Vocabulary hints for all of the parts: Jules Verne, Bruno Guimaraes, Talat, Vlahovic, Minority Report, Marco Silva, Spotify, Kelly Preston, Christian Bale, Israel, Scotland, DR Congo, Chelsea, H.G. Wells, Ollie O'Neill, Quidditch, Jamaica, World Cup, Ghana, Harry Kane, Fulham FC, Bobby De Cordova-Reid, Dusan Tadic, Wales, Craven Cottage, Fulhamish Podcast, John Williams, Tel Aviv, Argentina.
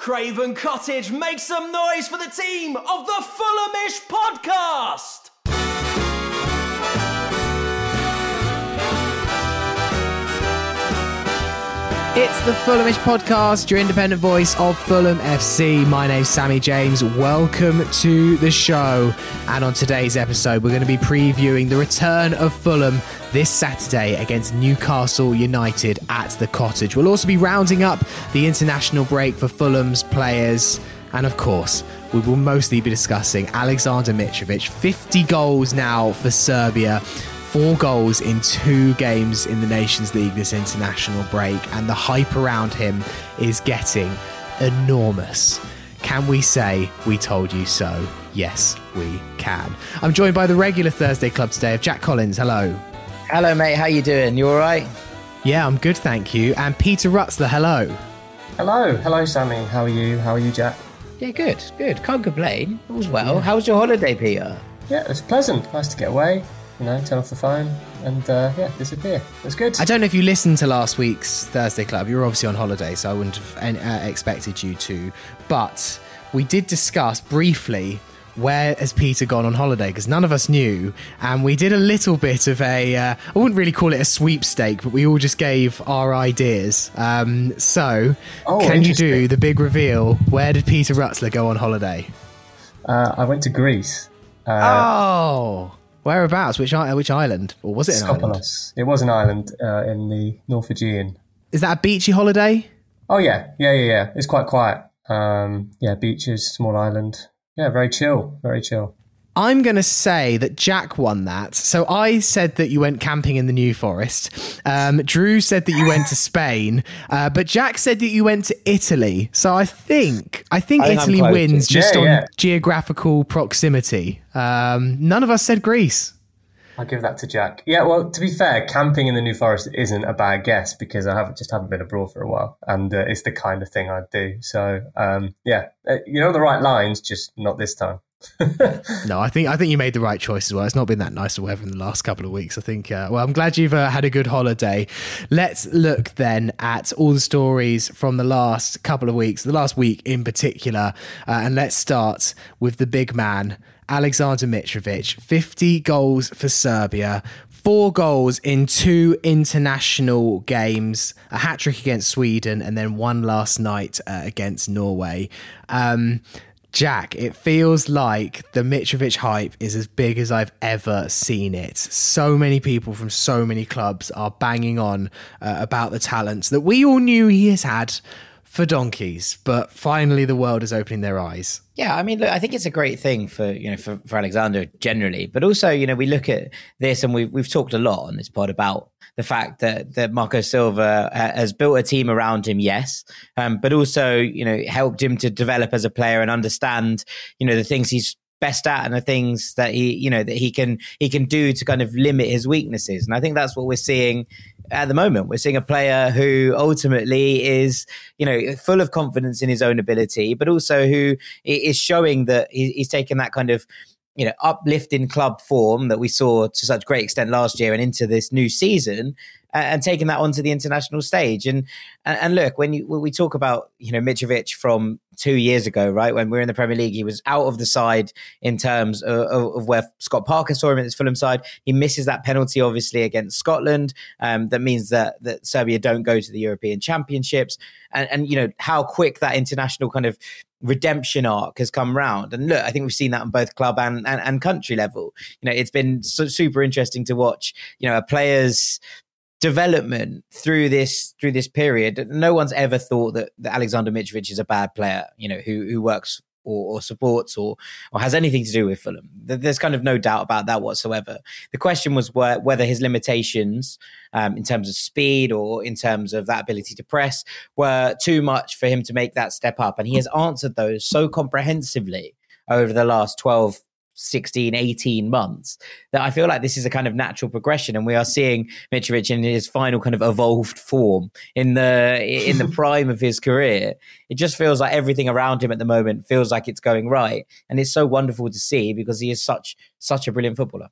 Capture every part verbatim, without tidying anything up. Craven Cottage, make some noise for the team of the Fulhamish Podcast! It's the Fulhamish Podcast, your independent voice of Fulham F C. My name's Sammy James. Welcome to the show. And on today's episode, we're going to be previewing the return of Fulham this Saturday against Newcastle United at the Cottage. We'll also be rounding up the international break for Fulham's players. And of course, we will mostly be discussing Aleksandar Mitrović. fifty goals now for Serbia. Four goals in two games in the Nations League this international break. And the hype around him is getting enormous. Can we say we told you so? Yes, we can. I'm joined by the regular Thursday Club today of Jack Collins. Hello. Hello, mate. How you doing? You all right? Yeah, I'm good, thank you. And Peter Rutzler, hello. Hello. Hello, Sammy. How are you? How are you, Jack? Yeah, good. Good. Can't complain. All's well. Yeah. How was your holiday, Peter? Yeah, it was pleasant. Nice to get away. You know, turn off the phone and, uh, yeah, disappear. It was good. I don't know if you listened to last week's Thursday Club. You were obviously on holiday, so I wouldn't have uh, expected you to. But we did discuss briefly... where has Peter gone on holiday? Because none of us knew. And we did a little bit of a, uh, I wouldn't really call it a sweepstake, but we all just gave our ideas. Um, so oh, can you do the big reveal? Where did Peter Rutzler go on holiday? Uh, I went to Greece. Uh, oh, whereabouts? Which which island? Or was it an Scotland. Island? It was an island uh, in the North Aegean. Is that a beachy holiday? Oh, yeah. Yeah, yeah, yeah. It's quite quiet. Um, yeah, beaches, small island. Yeah, very chill, very chill. I'm going to say that Jack won that. So I said that you went camping in the New Forest. Um, Drew said that you went to Spain, uh, but Jack said that you went to Italy. So I think I think, I think Italy wins just yeah, on yeah. geographical proximity. Um, none of us said Greece. I'll give that to Jack. Yeah, well, to be fair, camping in the New Forest isn't a bad guess because I haven't just haven't been abroad for a while, and uh, it's the kind of thing I'd do. So, um, yeah, uh, you know the right lines, just not this time. No, I think I think you made the right choice as well. It's not been that nice of weather in the last couple of weeks. I think. Uh, well, I'm glad you've uh, had a good holiday. Let's look then at all the stories from the last couple of weeks, the last week in particular, uh, and let's start with the big man. Aleksandar Mitrović, fifty goals for Serbia, four goals in two international games, a hat-trick against Sweden, and then one last night uh, against Norway. Um, Jack, it feels like the Mitrović hype is as big as I've ever seen it. So many people from so many clubs are banging on uh, about the talents that we all knew he has had for donkeys, but finally the world is opening their eyes. Yeah, I mean, look, I think it's a great thing for, you know, for, for Aleksandar generally, but also, you know, we look at this and we've, we've talked a lot on this pod about the fact that, that Marco Silva has built a team around him, yes, um, but also, you know, helped him to develop as a player and understand, you know, the things he's best at and the things that he, you know, that he can, he can do to kind of limit his weaknesses. And I think that's what we're seeing at the moment. We're seeing a player who ultimately is, you know, full of confidence in his own ability, but also who is showing that he's taken that kind of, you know, uplifting club form that we saw to such great extent last year and into this new season and taking that onto the international stage. And, and, and look, when, you, when we talk about, you know, Mitrović from two years ago, right, when we were in the Premier League, he was out of the side in terms of, of, of where Scott Parker saw him at his Fulham side. He misses that penalty, obviously, against Scotland. Um, that means that, that Serbia don't go to the European Championships. And, and, you know, how quick that international kind of redemption arc has come round. And look, I think we've seen that on both club and, and, and country level. You know, it's been so, super interesting to watch, you know, a player's development through this through this period. No one's ever thought that, that Aleksandar Mitrović is a bad player, you know, who who works or, or supports or or has anything to do with Fulham. There's kind of no doubt about that whatsoever. The question was where, whether his limitations um, in terms of speed or in terms of that ability to press were too much for him to make that step up. And he has answered those so comprehensively over the last twelve, sixteen, eighteen months that I feel like this is a kind of natural progression, and we are seeing Mitrović in his final kind of evolved form in the in the prime of his career. It just feels like everything around him at the moment feels like it's going right, and it's so wonderful to see because he is such such a brilliant footballer.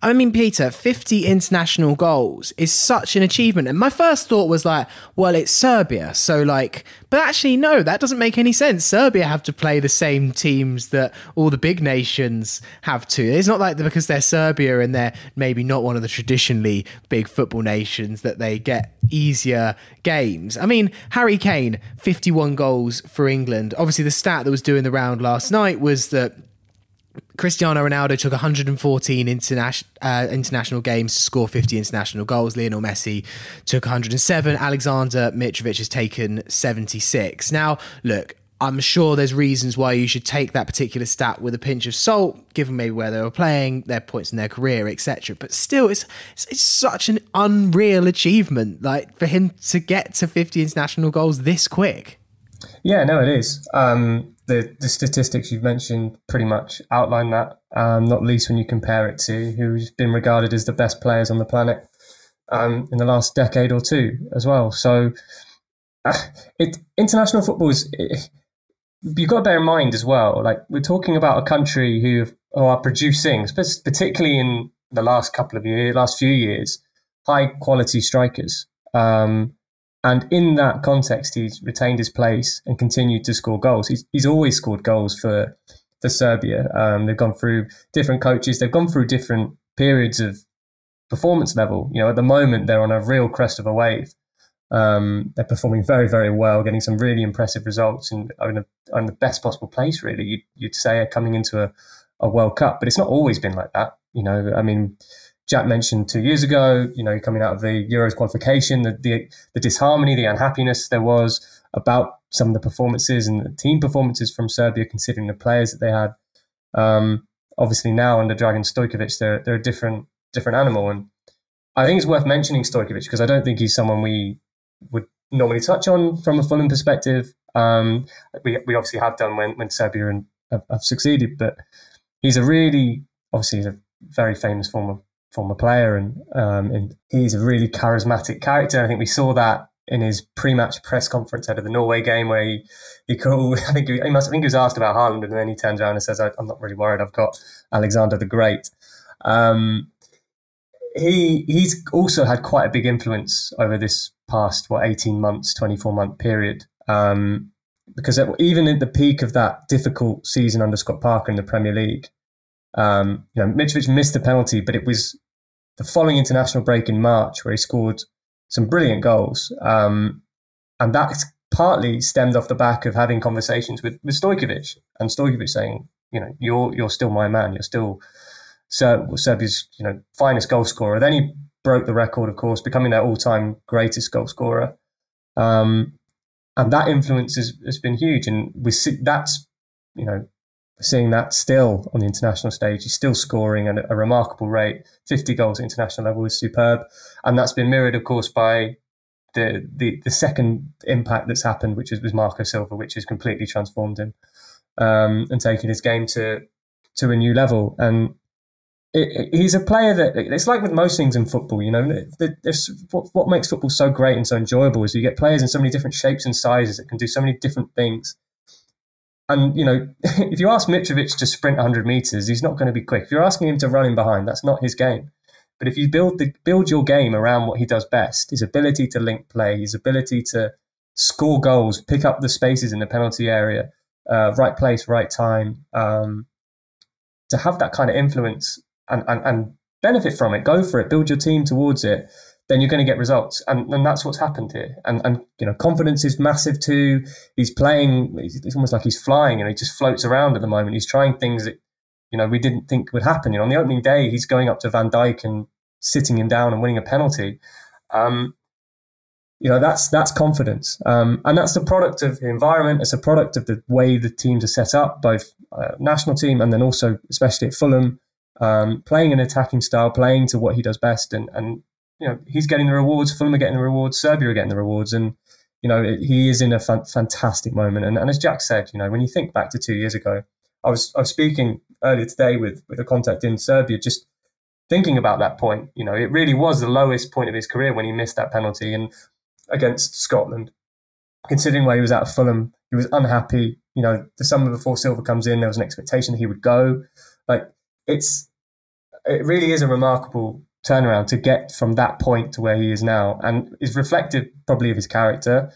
I mean, Peter, fifty international goals is such an achievement. And my first thought was like, well, it's Serbia. So like, but actually, no, that doesn't make any sense. Serbia have to play the same teams that all the big nations have to. It's not like because they're Serbia and they're maybe not one of the traditionally big football nations that they get easier games. I mean, Harry Kane, fifty-one goals for England. Obviously, the stat that was doing the round last night was that Cristiano Ronaldo took one hundred fourteen interna- uh, international games to score fifty international goals. Lionel Messi took one hundred seven. Aleksandar Mitrović has taken seventy-six. Now, look, I'm sure there's reasons why you should take that particular stat with a pinch of salt, given maybe where they were playing, their points in their career, et cetera. But still, it's, it's it's such an unreal achievement, like for him to get to fifty international goals this quick. Yeah, no, it is. Um, the, the statistics you've mentioned pretty much outline that, um, not least when you compare it to who's been regarded as the best players on the planet um, in the last decade or two as well. So uh, it international football is, it, you've got to bear in mind as well, like we're talking about a country who, who are producing, particularly in the last couple of years, last few years, high quality strikers. Um And in that context, he's retained his place and continued to score goals. He's he's always scored goals for for Serbia. Um, they've gone through different coaches. They've gone through different periods of performance level. You know, at the moment, they're on a real crest of a wave. Um, they're performing very, very well, getting some really impressive results and are in, a, are in the best possible place, really, you'd, you'd say, are coming into a, a World Cup. But it's not always been like that. You know, I mean... Jack mentioned two years ago, you know, coming out of the Euros qualification, the, the the disharmony, the unhappiness there was about some of the performances and the team performances from Serbia, considering the players that they had. Um, obviously, now under Dragan Stojkovic, they're they're a different different animal, and I think it's worth mentioning Stojkovic because I don't think he's someone we would normally touch on from a Fulham perspective. Um, we we obviously have done when when Serbia and have, have succeeded, but he's a really obviously he's a very famous former. former player and um and he's a really charismatic character. I think we saw that in his pre-match press conference out of the Norway game where he, he called I think he, he must I think he was asked about Haaland and then he turns around and says, I'm not really worried, I've got Alexander the Great. Um he he's also had quite a big influence over this past what eighteen months, twenty-four month period. Um because it, even at the peak of that difficult season under Scott Parker in the Premier League, um you know Mitrović missed the penalty, but it was the following international break in March where he scored some brilliant goals. Um, and that's partly stemmed off the back of having conversations with, with Stojkovic and Stojkovic saying, you know, you're you're still my man. You're still Ser- Serbia's, you know, finest goal scorer. Then he broke the record, of course, becoming their all-time greatest goal scorer. Um, and that influence has, has been huge. And we see that's, you know, seeing that still on the international stage. He's still scoring at a remarkable rate. fifty goals at international level is superb. And that's been mirrored, of course, by the the, the second impact that's happened, which is with Marco Silva, which has completely transformed him um, and taken his game to to a new level. And it, it, he's a player that, it's like with most things in football, you know, the, the, what, what makes football so great and so enjoyable is you get players in so many different shapes and sizes that can do so many different things. And, you know, if you ask Mitrović to sprint one hundred metres, he's not going to be quick. If you're asking him to run in behind, that's not his game. But if you build the, build your game around what he does best, his ability to link play, his ability to score goals, pick up the spaces in the penalty area, uh, right place, right time, um, to have that kind of influence and, and, and benefit from it, go for it, build your team towards it, then you're going to get results. And, and that's what's happened here. And, and, you know, confidence is massive too. He's playing, it's almost like he's flying and he just floats around at the moment. He's trying things that, you know, we didn't think would happen. You know, on the opening day, he's going up to Van Dijk and sitting him down and winning a penalty. Um, you know, that's that's confidence. Um, and that's the product of the environment. It's a product of the way the teams are set up, both uh, national team and then also, especially at Fulham, um, playing an attacking style, playing to what he does best. And, and, you know, he's getting the rewards, Fulham are getting the rewards, Serbia are getting the rewards. And, you know, it, he is in a fan- fantastic moment. And, and as Jack said, you know, when you think back to two years ago, I was I was speaking earlier today with, with a contact in Serbia, just thinking about that point. You know, it really was the lowest point of his career when he missed that penalty and against Scotland. Considering where he was at Fulham, he was unhappy. You know, the summer before Silva comes in, there was an expectation that he would go. Like, it's it really is a remarkable turnaround to get from that point to where he is now, and is reflective probably of his character,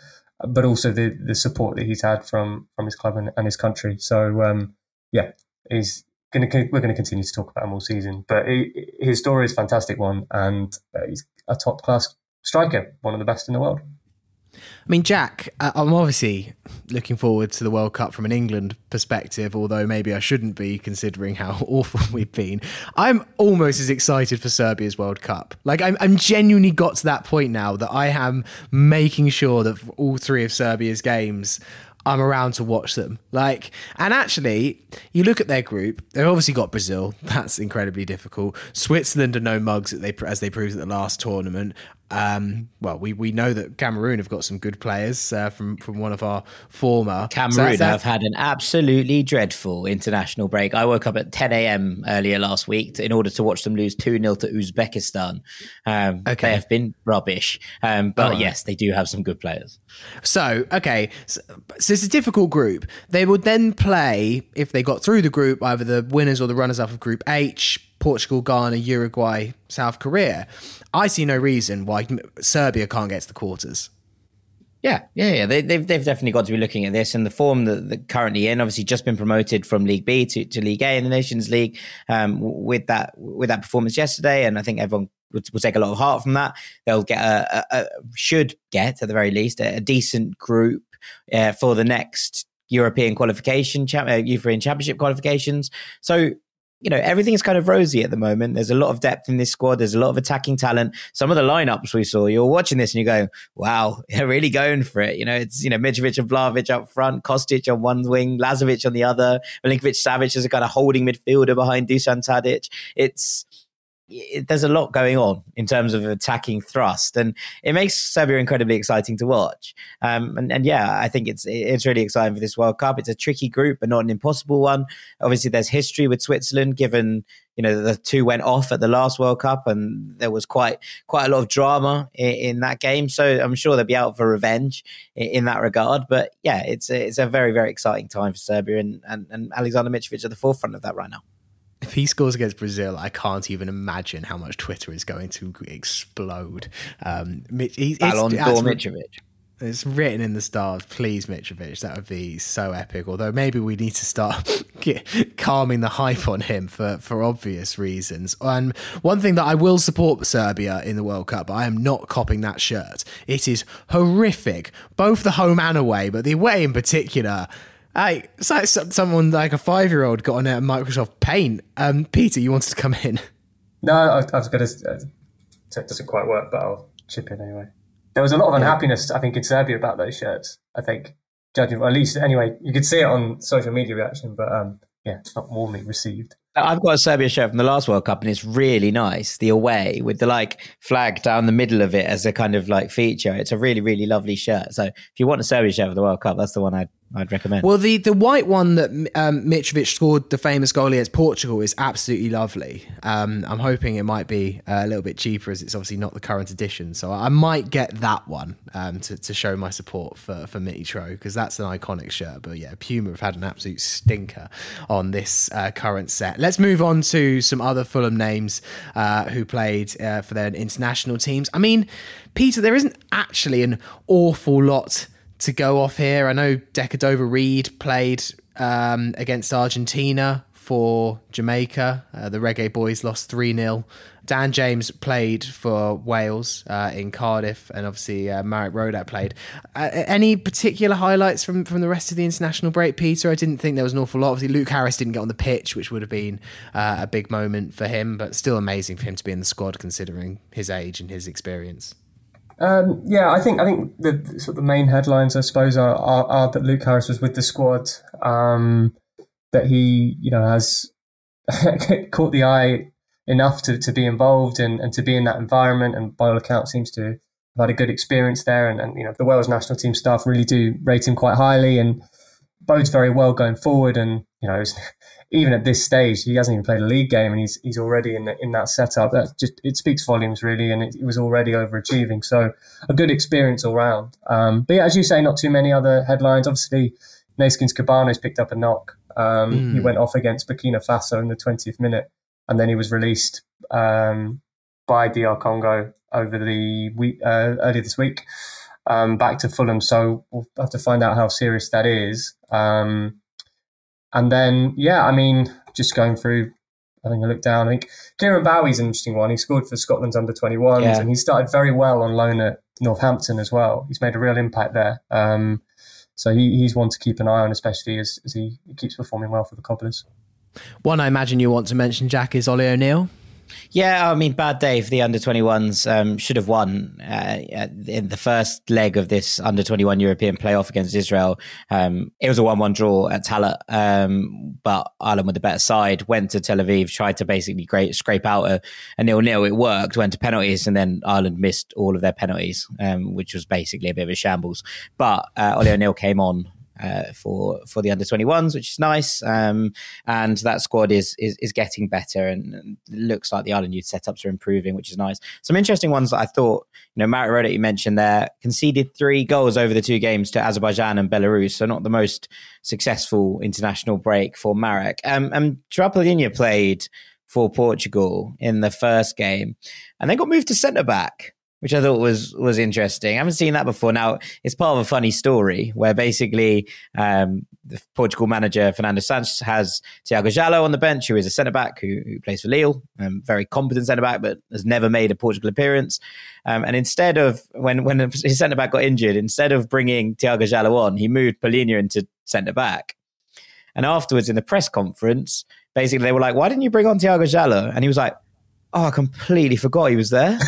but also the the support that he's had from from his club and, and his country. So um, yeah, he's going to we're going to continue to talk about him all season. But he, his story is a fantastic one, and he's a top class striker, one of the best in the world. I mean, Jack, I'm obviously looking forward to the World Cup from an England perspective, although maybe I shouldn't be considering how awful we've been. I'm almost as excited for Serbia's World Cup. Like, I'm, I'm genuinely got to that point now that I am making sure that for all three of Serbia's games, I'm around to watch them. Like, and actually, you look at their group, they've obviously got Brazil. That's incredibly difficult. Switzerland are no mugs, as they, as they proved at the last tournament. Um, well, we, we know that Cameroon have got some good players uh, from, from one of our former. Cameroon so have had an absolutely dreadful international break. I woke up at ten a.m. earlier last week to, in order to watch them lose two nil to Uzbekistan. Um, okay. They have been rubbish. Um, but right. Yes, they do have some good players. So, okay. So, so it's a difficult group. They would then play, if they got through the group, either the winners or the runners-up of Group H, Portugal, Ghana, Uruguay, South Korea. I see no reason why Serbia can't get to the quarters. Yeah, yeah, yeah. They, they've, they've definitely got to be looking at this, and the form that they're currently in, obviously just been promoted from League B to, to League A in the Nations League um, with that with that performance yesterday. And I think everyone will take a lot of heart from that. They'll get a, a, a should get at the very least a, a decent group uh, for the next European qualification, cha- uh, European Championship qualifications. So, you know, everything's kind of rosy at the moment. There's a lot of depth in this squad. There's a lot of attacking talent. Some of the lineups we saw, you're watching this and you're going, wow, they're really going for it. You know, it's, you know, Mitrovic and Vlahovic up front, Kostic on one wing, Lazovic on the other, Milinkovic-Savic as a kind of holding midfielder behind Dusan Tadic. It's, it, there's a lot going on in terms of attacking thrust, and it makes Serbia incredibly exciting to watch. Um, and, and yeah, I think it's it's really exciting for this World Cup. It's a tricky group, but not an impossible one. Obviously, there's history with Switzerland, given, you know, the two went off at the last World Cup, and there was quite quite a lot of drama in, in that game. So I'm sure they'll be out for revenge in, in that regard. But yeah, it's a, it's a very very exciting time for Serbia, and and, and Aleksandar Mitrović at the forefront of that right now. If he scores against Brazil, I can't even imagine how much Twitter is going to explode. Um, he, Ballon d'Or Mitrovic. It's written in the stars, please, Mitrovic. That would be so epic. Although maybe we need to start calming the hype on him for, for obvious reasons. And one thing that I will support Serbia in the World Cup, I am not copping that shirt. It is horrific, both the home and away, but the away in particular. Hey, it's like someone like a five-year-old got on Microsoft Paint. Um, Peter, you wanted to come in? No, I, I was going to... Uh, it doesn't quite work, but I'll chip in anyway. There was a lot of unhappiness, I think, in Serbia about those shirts, I think. Judging, or at least, anyway, you could see it on social media reaction, but um, yeah, it's not warmly received. I've got a Serbia shirt from the last World Cup, and it's really nice, the away, with the like flag down the middle of it as a kind of like feature. It's a really, really lovely shirt. So if you want a Serbia shirt for the World Cup, that's the one I'd I'd recommend. Well, the, the white one that um, Mitrovic scored the famous goal against Portugal is absolutely lovely. Um, I'm hoping it might be a little bit cheaper, as it's obviously not the current edition. So I might get that one um, to, to show my support for, for Mitro, because that's an iconic shirt. But yeah, Puma have had an absolute stinker on this uh, current set. Let's move on to some other Fulham names uh, who played uh, for their international teams. I mean, Peter, there isn't actually an awful lot to go off here. I know De Cordova-Reid played um, against Argentina for Jamaica. Uh, the Reggae Boys lost three nil. Dan James played for Wales uh, in Cardiff, and obviously uh, Marek Rodak played. Uh, any particular highlights from, from the rest of the international break, Peter? I didn't think there was an awful lot. Obviously, Luke Harris didn't get on the pitch, which would have been uh, a big moment for him, but still amazing for him to be in the squad considering his age and his experience. Um, yeah, I think I think the, the sort of the main headlines, I suppose, are, are, are that Luke Harris was with the squad, um, that he, you know, has caught the eye enough to, to be involved and, and to be in that environment, and by all accounts seems to have had a good experience there. And, and you know, the Wales national team staff really do rate him quite highly and bodes very well going forward. And you know, even at this stage, he hasn't even played a league game, and he's he's already in the, in that setup. That just it speaks volumes, really, and it, it was already overachieving. So a good experience all round. Um, but yeah, as you say, not too many other headlines. Obviously, Naismith Cabano's picked up a knock. Um, mm. He went off against Burkina Faso in the twentieth minute, and then he was released um, by D R Congo over the week uh, earlier this week, um, back to Fulham. So we'll have to find out how serious that is. Um, And then, yeah, I mean, just going through, I think I looked down, I think Kieran Bowie's an interesting one. He scored for Scotland's under twenty-ones, yeah. and he started very well on loan at Northampton as well. He's made a real impact there. Um, so he, he's one to keep an eye on, especially as, as he, he keeps performing well for the Cobblers. One I imagine you want to mention, Jack, is Ollie O'Neill. Yeah, I mean, bad day for the under twenty-ones. Um, should have won uh, in the first leg of this under twenty-one European playoff against Israel. Um, it was a one-one draw at Talat, um, but Ireland with the better side went to Tel Aviv, tried to basically great, scrape out a, a nil-nil. It worked, went to penalties, and then Ireland missed all of their penalties, um, which was basically a bit of a shambles. But uh, Ollie O'Neill came on Uh, for for the under twenty-ones, which is nice, um, and that squad is, is is getting better, and, and looks like the Ireland youth setups are improving, which is nice. Some interesting ones that I thought, you know, Marek Rodak, you mentioned there, conceded three goals over the two games to Azerbaijan and Belarus, so not the most successful international break for Marek. Um, and Joao Palhinha played for Portugal in the first game, and they got moved to centre-back, which I thought was was interesting. I haven't seen that before. Now, it's part of a funny story where basically um, the Portugal manager, Fernando Santos, has Tiago Djaló on the bench, who is a centre-back who, who plays for Lille, um, very competent centre-back, but has never made a Portugal appearance. Um, and instead of, when, when his centre-back got injured, instead of bringing Tiago Djaló on, he moved Palhinha into centre-back. And afterwards, in the press conference, basically they were like, why didn't you bring on Tiago Djaló? And he was like, oh, I completely forgot he was there.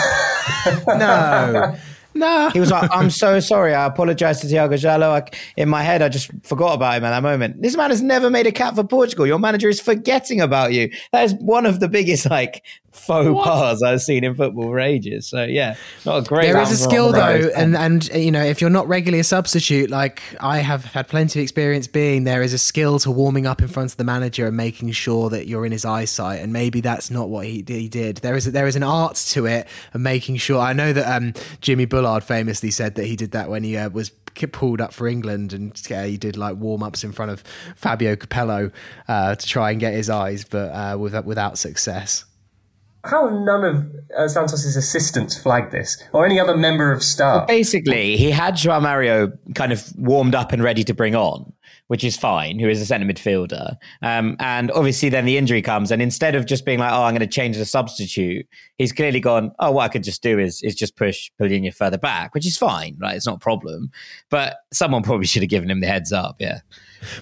no, no. He was like, I'm so sorry. I apologise to Tiago Djaló. I, in my head, I just forgot about him at that moment. This man has never made a cap for Portugal. Your manager is forgetting about you. That is one of the biggest like faux what? pas I've seen in football for ages. So yeah, not a great. There is a skill though, and and you know, if you're not regularly a substitute, like I have had plenty of experience being, there is a skill to warming up in front of the manager and making sure that you're in his eyesight. And maybe that's not what he, he did. There is a, there is an art to it, and making sure. I know that um, Jimmy Bullard famously said that he did that when he uh, was pulled up for England, and yeah, he did like warm-ups in front of Fabio Capello uh, to try and get his eyes, but uh, without, without success. How none of uh, Santos's assistants flagged this, or any other member of staff? Well, basically, he had João Mario kind of warmed up and ready to bring on, which is fine, who is a centre midfielder. Um, and obviously then the injury comes, and instead of just being like, oh, I'm going to change the substitute, he's clearly gone, oh, what I could just do is is just push Palhinha further back, which is fine, right? It's not a problem. But someone probably should have given him the heads up, yeah.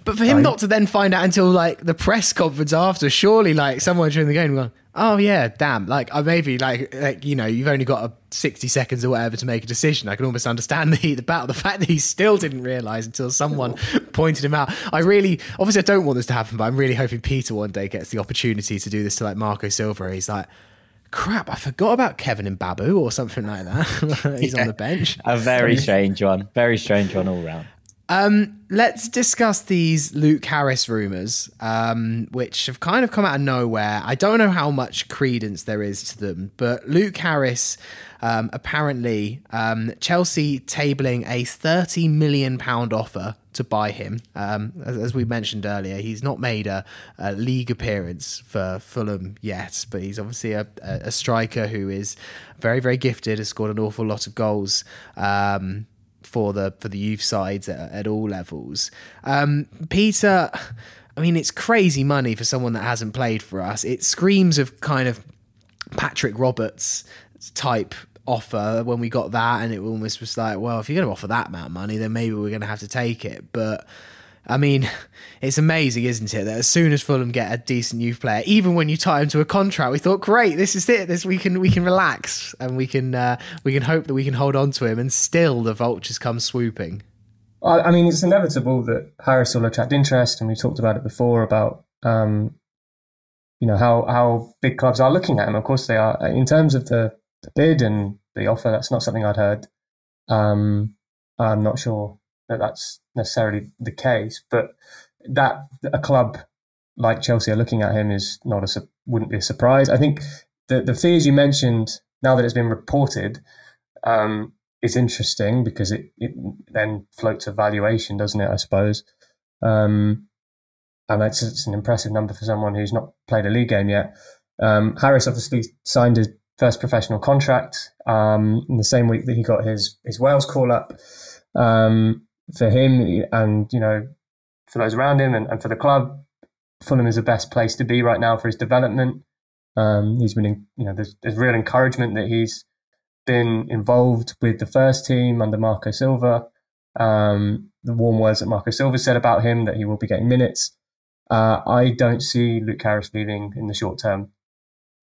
But for him um, not to then find out until like the press conference after, surely like someone during the game gone, oh yeah, damn, like I maybe like, like you know, you've only got a sixty seconds or whatever to make a decision. I can almost understand the the battle. The fact that he still didn't realise until someone pointed him out. I really, obviously I don't want this to happen, but I'm really hoping Peter one day gets the opportunity to do this to like Marco Silva. He's like, crap, I forgot about Kevin and Babu or something like that. He's yeah, on the bench. A very strange one. Very strange one all round. Um, let's discuss these Luke Harris rumours, um, which have kind of come out of nowhere. I don't know how much credence there is to them, but Luke Harris, um, apparently, um, Chelsea tabling a thirty million pounds offer to buy him. Um, as, as we mentioned earlier, he's not made a, a league appearance for Fulham yet, but he's obviously a, a striker who is very, very gifted, has scored an awful lot of goals, um, for the for the youth sides at, at all levels. Um, Peter, I mean, it's crazy money for someone that hasn't played for us. It screams of kind of Patrick Roberts type offer when we got that, and it almost was like, well, if you're going to offer that amount of money, then maybe we're going to have to take it. But I mean, it's amazing, isn't it, that as soon as Fulham get a decent youth player, even when you tie him to a contract, we thought, great, this is it. This we can we can relax and we can uh, we can hope that we can hold on to him. And still, the vultures come swooping. I mean, it's inevitable that Harris will attract interest, and we talked about it before about um, you know how how big clubs are looking at him. Of course, they are. In terms of the, the bid and the offer, that's not something I'd heard. Um, I'm not sure that that's necessarily the case, but that a club like Chelsea are looking at him is not a wouldn't be a surprise. I think the the fears you mentioned, now that it's been reported, um, it's interesting because it, it then floats a valuation, doesn't it? I suppose, um, and it's, it's an impressive number for someone who's not played a league game yet. Um, Harris obviously signed his first professional contract um, in the same week that he got his his Wales call up. Um, For him and, you know, for those around him and, and for the club, Fulham is the best place to be right now for his development. Um, he's been, in, you know, there's, there's real encouragement that he's been involved with the first team under Marco Silva. Um, the warm words that Marco Silva said about him, that he will be getting minutes. Uh, I don't see Luke Harris leaving in the short term.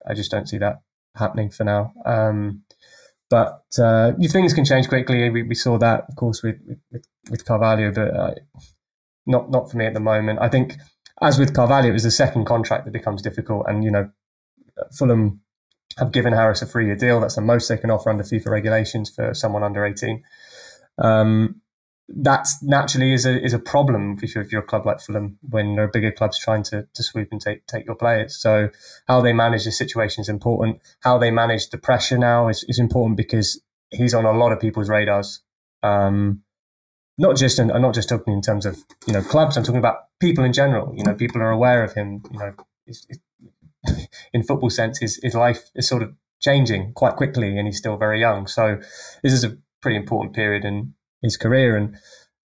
I just don't see that happening for now. Um, But uh, things can change quickly. We, we saw that, of course, with with, with Carvalho, but uh, not not for me at the moment. I think, as with Carvalho, it was the second contract that becomes difficult. And, you know, Fulham have given Harris a three-year deal. That's the most they can offer under FIFA regulations for someone under eighteen. Um, that naturally is a is a problem if you're, if you're a club like Fulham when there are bigger clubs trying to, to swoop and take take your players. So how they manage the situation is important. How they manage the pressure now is, is important because he's on a lot of people's radars. Um, not just in, I'm not just talking in terms of you know clubs. I'm talking about people in general. You know, people are aware of him. You know, it's, it's, in football sense, his his life is sort of changing quite quickly, and he's still very young. So this is a pretty important period and. His career, and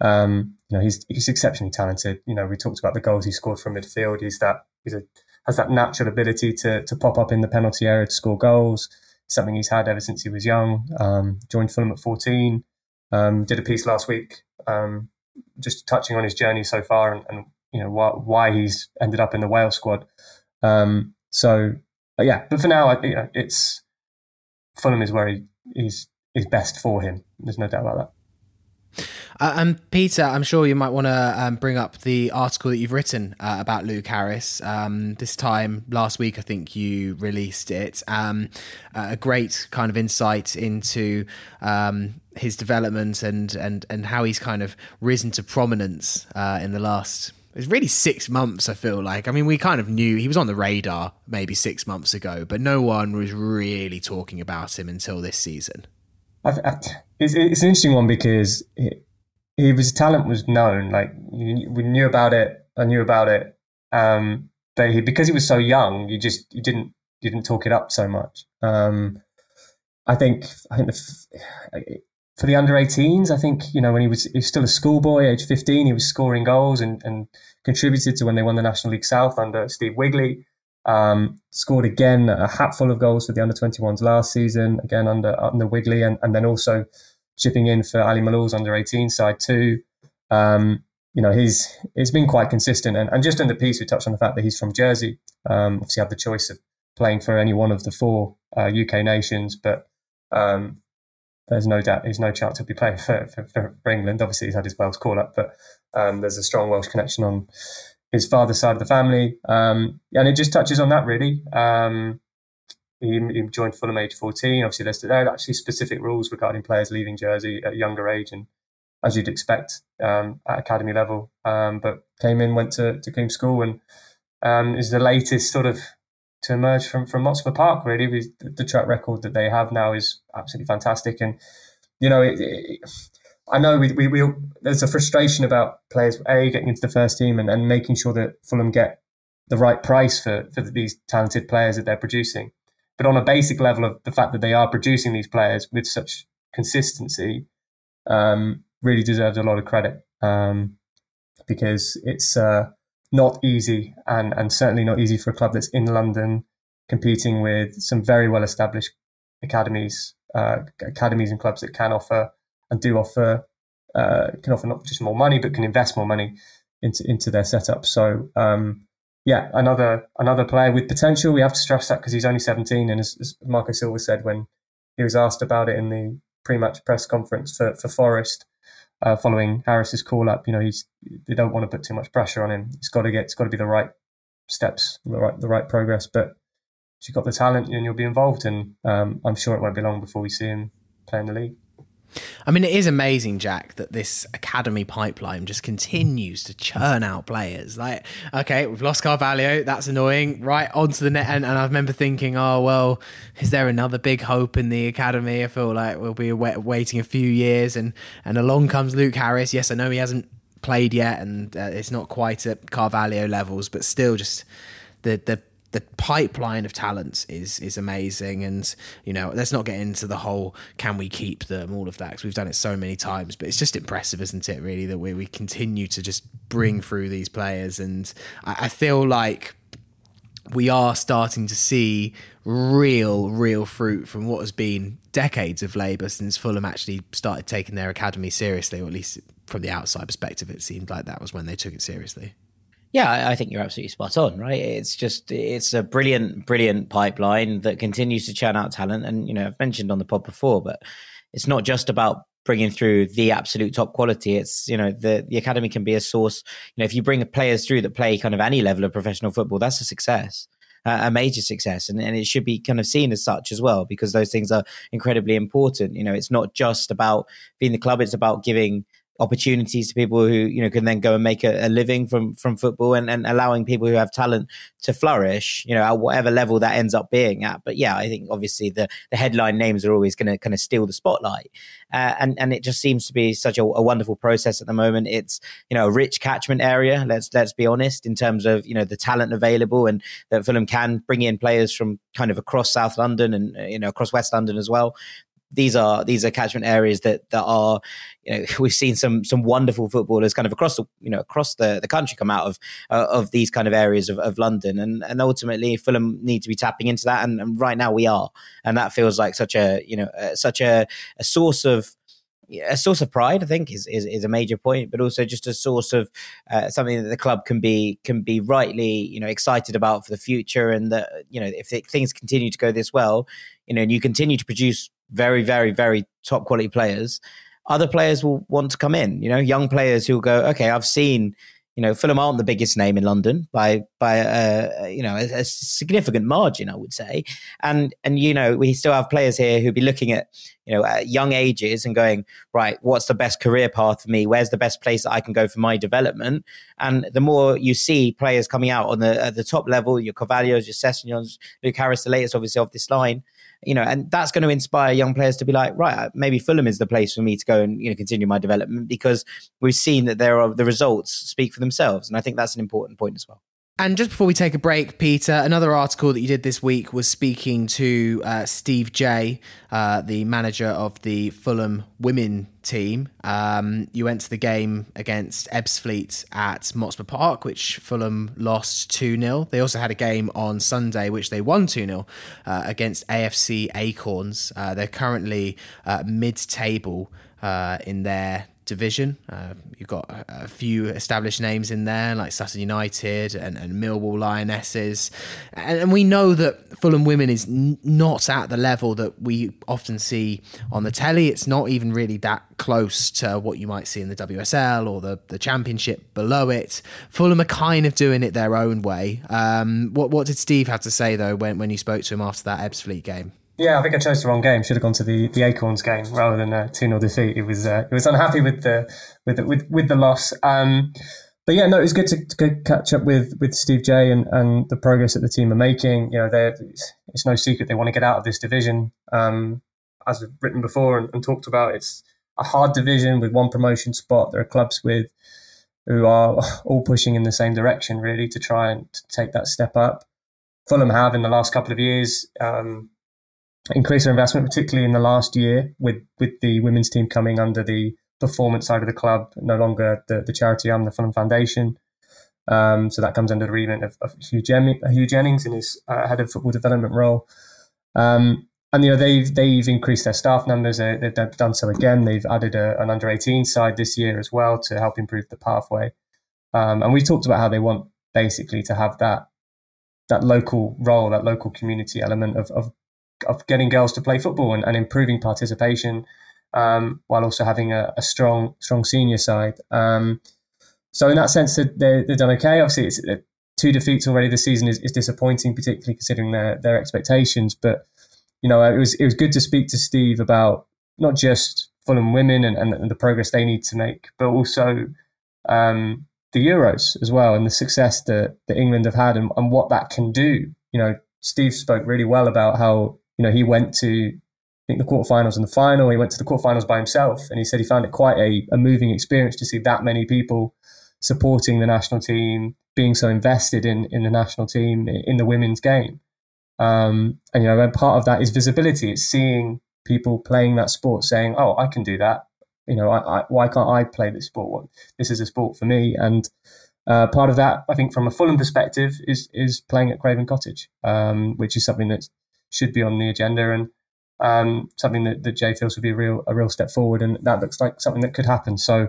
um, you know he's he's exceptionally talented. You know, we talked about the goals he scored from midfield. He's that he's a, has that natural ability to to pop up in the penalty area to score goals. Something he's had ever since he was young. Um, joined Fulham at fourteen. Um, did a piece last week, um, just touching on his journey so far, and, and you know why, why he's ended up in the Wales squad. Um, so yeah, but for now, I, you know, it's Fulham is where he, he's is best for him. There's no doubt about that. Uh, and Peter, I'm sure you might want to um, bring up the article that you've written uh, about Luke Harris. Um, this time last week, I think you released it. Um, uh, a great kind of insight into um, his development and, and, and how he's kind of risen to prominence uh, in the last... It's really six months, I feel like. I mean, we kind of knew he was on the radar maybe six months ago, but no one was really talking about him until this season. I've, I've, it's, it's an interesting one because... It, His talent was known, like we knew about it. I knew about it, um, but he, because he was so young, you just you didn't you didn't talk it up so much. Um, I think I think the, for the under eighteens, I think you know when he was, he was still a schoolboy, age fifteen, he was scoring goals and, and contributed to when they won the National League South under Steve Wigley. Um, scored again a hatful of goals for the under twenty-ones last season, again under under Wigley, and, and then also. Chipping in for Ali Maloul's under eighteen side too. Um, you know, he's it's been quite consistent. And, and just in the piece, we touched on the fact that he's from Jersey. Um, obviously had the choice of playing for any one of the four uh, U K nations, but um, there's no doubt he's no chance to be playing for, for, for England. Obviously, he's had his Welsh call-up, but um, there's a strong Welsh connection on his father's side of the family. Um, and it just touches on that, really. Um He, he joined Fulham age fourteen. Obviously, there's, there are actually specific rules regarding players leaving Jersey at a younger age, and as you'd expect um, at academy level. Um, but came in, went to to King's School, and um, is the latest sort of to emerge from from Motspur Park. Really, with the track record that they have now is absolutely fantastic. And you know, it, it, I know we we we there's a frustration about players a getting into the first team and, and making sure that Fulham get the right price for for these talented players that they're producing. But on a basic level of the fact that they are producing these players with such consistency, um, really deserves a lot of credit um, because it's uh, not easy and, and certainly not easy for a club that's in London competing with some very well-established academies, uh, academies and clubs that can offer and do offer, uh, can offer not just more money, but can invest more money into into their setup. So um, yeah, another another player with potential. We have to stress that because he's only seventeen, and as, as Marco Silva said when he was asked about it in the pre-match press conference for for Forest uh, following Harris's call up, you know, he's they don't want to put too much pressure on him. It's got to get it's got to be the right steps, the right the right progress. But if you've got the talent, and you'll be involved, and um, I'm sure it won't be long before we see him play in the league. I mean, it is amazing, Jack, that this academy pipeline just continues to churn out players. Like, okay, we've lost Carvalho. That's annoying. Right, onto the net. And, and I remember thinking, oh, well, is there another big hope in the academy? I feel like we'll be wait- waiting a few years. And, and along comes Luke Harris. Yes, I know he hasn't played yet, and uh, it's not quite at Carvalho levels, but still just the the... the pipeline of talents is is amazing. And, you know, let's not get into the whole, can we keep them, all of that, because we've done it so many times. But it's just impressive, isn't it, really, that we, we continue to just bring through these players. And I, I feel like we are starting to see real, real fruit from what has been decades of labour since Fulham actually started taking their academy seriously, or at least from the outside perspective, it seemed like that was when they took it seriously. Yeah, I think you're absolutely spot on, right? It's just, it's a brilliant, brilliant pipeline that continues to churn out talent. And, you know, I've mentioned on the pod before, but it's not just about bringing through the absolute top quality. It's, you know, the, the academy can be a source. You know, if you bring players through that play kind of any level of professional football, that's a success, uh, a major success. And, and it should be kind of seen as such as well, because those things are incredibly important. You know, it's not just about being the club. It's about giving opportunities to people who, you know, can then go and make a, a living from from football, and, and allowing people who have talent to flourish, you know, at whatever level that ends up being at. But yeah, I think obviously the, the headline names are always going to kind of steal the spotlight. Uh, and, and it just seems to be such a, a wonderful process at the moment. It's, you know, a rich catchment area, let's let's be honest, in terms of, you know, the talent available, and that Fulham can bring in players from kind of across South London and, you know, across West London as well. These are these are catchment areas that that are, you know, we've seen some some wonderful footballers kind of across the, you know, across the, the country come out of uh, of these kind of areas of, of London, and and ultimately Fulham need to be tapping into that, and, and right now we are, and that feels like such a you know uh, such a, a source of. a source of pride, I think, is, is, is a major point, but also just a source of uh, something that the club can be can be rightly, you know, excited about for the future. And that, you know, if things continue to go this well, you know, and you continue to produce very, very, very top quality players, other players will want to come in, you know, young players who will go, okay, I've seen, you know, Fulham aren't the biggest name in London by by a, you know a, a significant margin, I would say, and and you know we still have players here who'd be looking at you know at young ages and going, right, what's the best career path for me? Where's the best place that I can go for my development? And the more you see players coming out on the at the top level, your Carvalhos, your Sessegnons, Luke Harris, the latest obviously of this line. You know, and that's going to inspire young players to be like, right, maybe Fulham is the place for me to go and, you know, continue my development, because we've seen that there are the results speak for themselves. And I think that's an important point as well. And just before we take a break, Peter, another article that you did this week was speaking to uh, Steve Jay, uh, the manager of the Fulham women team. Um, you went to the game against Ebbsfleet at Motspur Park, which Fulham lost two nil. They also had a game on Sunday, which they won two nil uh, against A F C Acorns. Uh, they're currently uh, mid-table uh, in their division. Uh, you've got a few established names in there like Sutton United and, and Millwall Lionesses, and, and we know that Fulham women is n- not at the level that we often see on the telly. It's not even really that close to what you might see in the W S L or the, the Championship below it. Fulham are kind of doing it their own way. Um, what what did Steve have to say though when, when you spoke to him after that Ebbsfleet game? Yeah, I think I chose the wrong game. Should have gone to the, the Acorns game rather than a two nil defeat. It was uh, it was unhappy with the with the, with, with the loss. Um, but yeah, no, it was good to, to catch up with, with Steve Jay and, and the progress that the team are making. You know, they it's no secret they want to get out of this division. Um, as we've written before and, and talked about, it's a hard division with one promotion spot. There are clubs with who are all pushing in the same direction really to try and to take that step up. Fulham have in the last couple of years. Um, Increase our investment, particularly in the last year, with, with the women's team coming under the performance side of the club, no longer the, the charity arm, the Fulham Foundation. Um, so that comes under the remit of, of Hugh, Jem- Hugh Jennings in his uh, head of football development role. Um, and you know they've they've increased their staff numbers. They, they've done so again. They've added a, an under eighteen side this year as well to help improve the pathway. Um, and we talked about how they want basically to have that that local role, that local community element of of, of getting girls to play football and, and improving participation, um, while also having a, a strong strong senior side. Um, so in that sense, they're, they're done okay. Obviously, it's two defeats already this season is, is disappointing, particularly considering their their expectations. But you know, it was it was good to speak to Steve about not just Fulham women and, and the progress they need to make, but also um, the Euros as well and the success that, that England have had and, and what that can do. You know, Steve spoke really well about how, you know, he went to, I think, the quarterfinals and the final. He went to the quarterfinals by himself, and he said he found it quite a, a moving experience to see that many people supporting the national team, being so invested in, in the national team, in the women's game. Um, and, you know, and part of that is visibility. It's seeing people playing that sport saying, oh, I can do that. You know, I, I, why can't I play this sport? This is a sport for me. And uh, part of that, I think, from a Fulham perspective, is is playing at Craven Cottage, um, which is something that should be on the agenda and um, something that, that Jay feels would be a real a real step forward. And that looks like something that could happen. So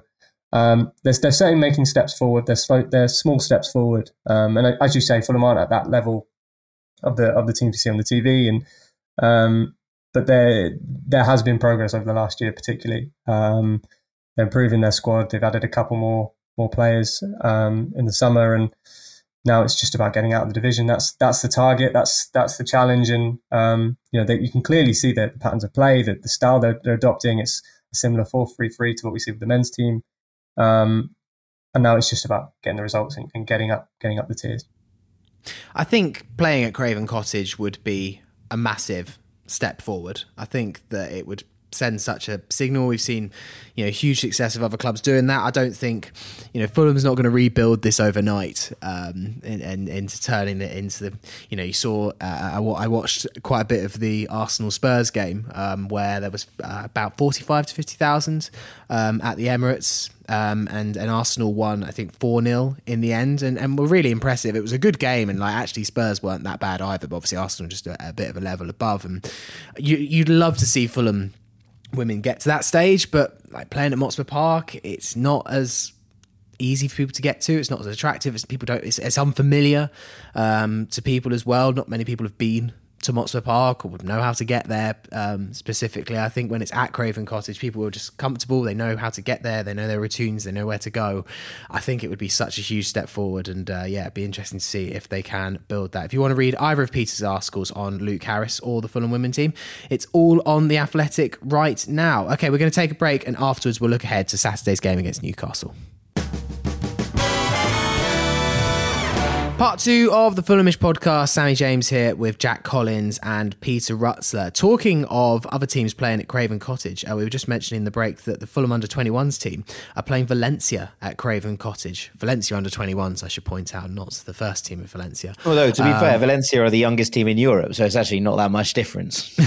um, they're, they're certainly making steps forward. They're slow, they're small steps forward. Um, and as you say, Fulham aren't at that level of the of the teams you see on the T V, and um, but there there has been progress over the last year, particularly. Um, they're improving their squad. They've added a couple more more players um, in the summer, and now it's just about getting out of the division. That's that's the target. That's that's the challenge, and um, you know that you can clearly see the patterns of play, that the style they're, they're adopting. It's a similar four three three to what we see with the men's team, um, and now it's just about getting the results and, and getting up getting up the tiers. I think playing at Craven Cottage would be a massive step forward. I think that it would send such a signal. We've seen, you know, huge success of other clubs doing that. I don't think, you know, Fulham's not going to rebuild this overnight um, and, and into turning it into the, you know, you saw, uh, I, I watched quite a bit of the Arsenal Spurs game um, where there was uh, about forty-five to fifty thousand um, at the Emirates. Um, and, and Arsenal won, I think, four nil in the end, and, and were really impressive. It was a good game, and like actually Spurs weren't that bad either, but obviously Arsenal just a, a bit of a level above. And you, you'd love to see Fulham women get to that stage, but like playing at Motspur Park, it's not as easy for people to get to. It's not as attractive. It's people don't. It's, it's unfamiliar um, to people as well. Not many people have been to Motspur Park or would know how to get there um, specifically. I think when it's at Craven Cottage, people are just comfortable. They know how to get there. They know their routines. They know where to go. I think it would be such a huge step forward. And uh, yeah, it'd be interesting to see if they can build that. If you want to read either of Peter's articles on Luke Harris or the Fulham women team, it's all on The Athletic right now. Okay, we're going to take a break, and afterwards we'll look ahead to Saturday's game against Newcastle. Part two of the Fulhamish podcast. Sammy James here with Jack Collins and Peter Rutzler. Talking of other teams playing at Craven Cottage, uh, we were just mentioning in the break that the Fulham under twenty-ones team are playing Valencia at Craven Cottage. Valencia under twenty-ones, I should point out, not the first team of Valencia. Although, to be um, fair, Valencia are the youngest team in Europe, so it's actually not that much difference.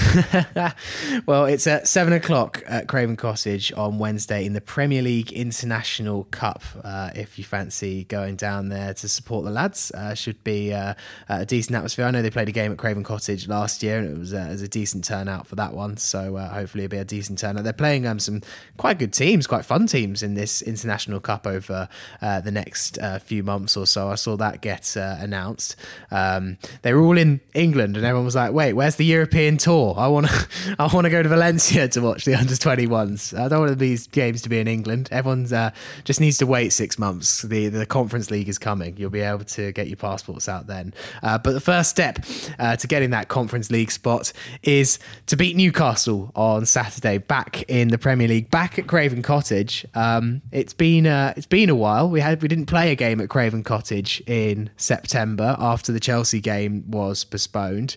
Well, it's at seven o'clock at Craven Cottage on Wednesday in the Premier League International Cup. Uh, if you fancy going down there to support the lads, uh, Uh, should be uh, a decent atmosphere. I know they played a game at Craven Cottage last year, and it was, uh, it was a decent turnout for that one, so uh, hopefully it'll be a decent turnout. They're playing um, some quite good teams, quite fun teams in this International Cup over uh, the next uh, few months or so. I saw that get uh, announced. Um, they were all in England, and everyone was like, wait, where's the European tour? I want to I want to go to Valencia to watch the under twenty-ones. I don't want these games to be in England. Everyone uh, just needs to wait six months. The, the Conference League is coming. You'll be able to get your Your passports out then, uh, but the first step uh, to getting that Conference League spot is to beat Newcastle on Saturday back in the Premier League, back at Craven Cottage. Um, it's been uh, it's been a while. We had we didn't play a game at Craven Cottage in September after the Chelsea game was postponed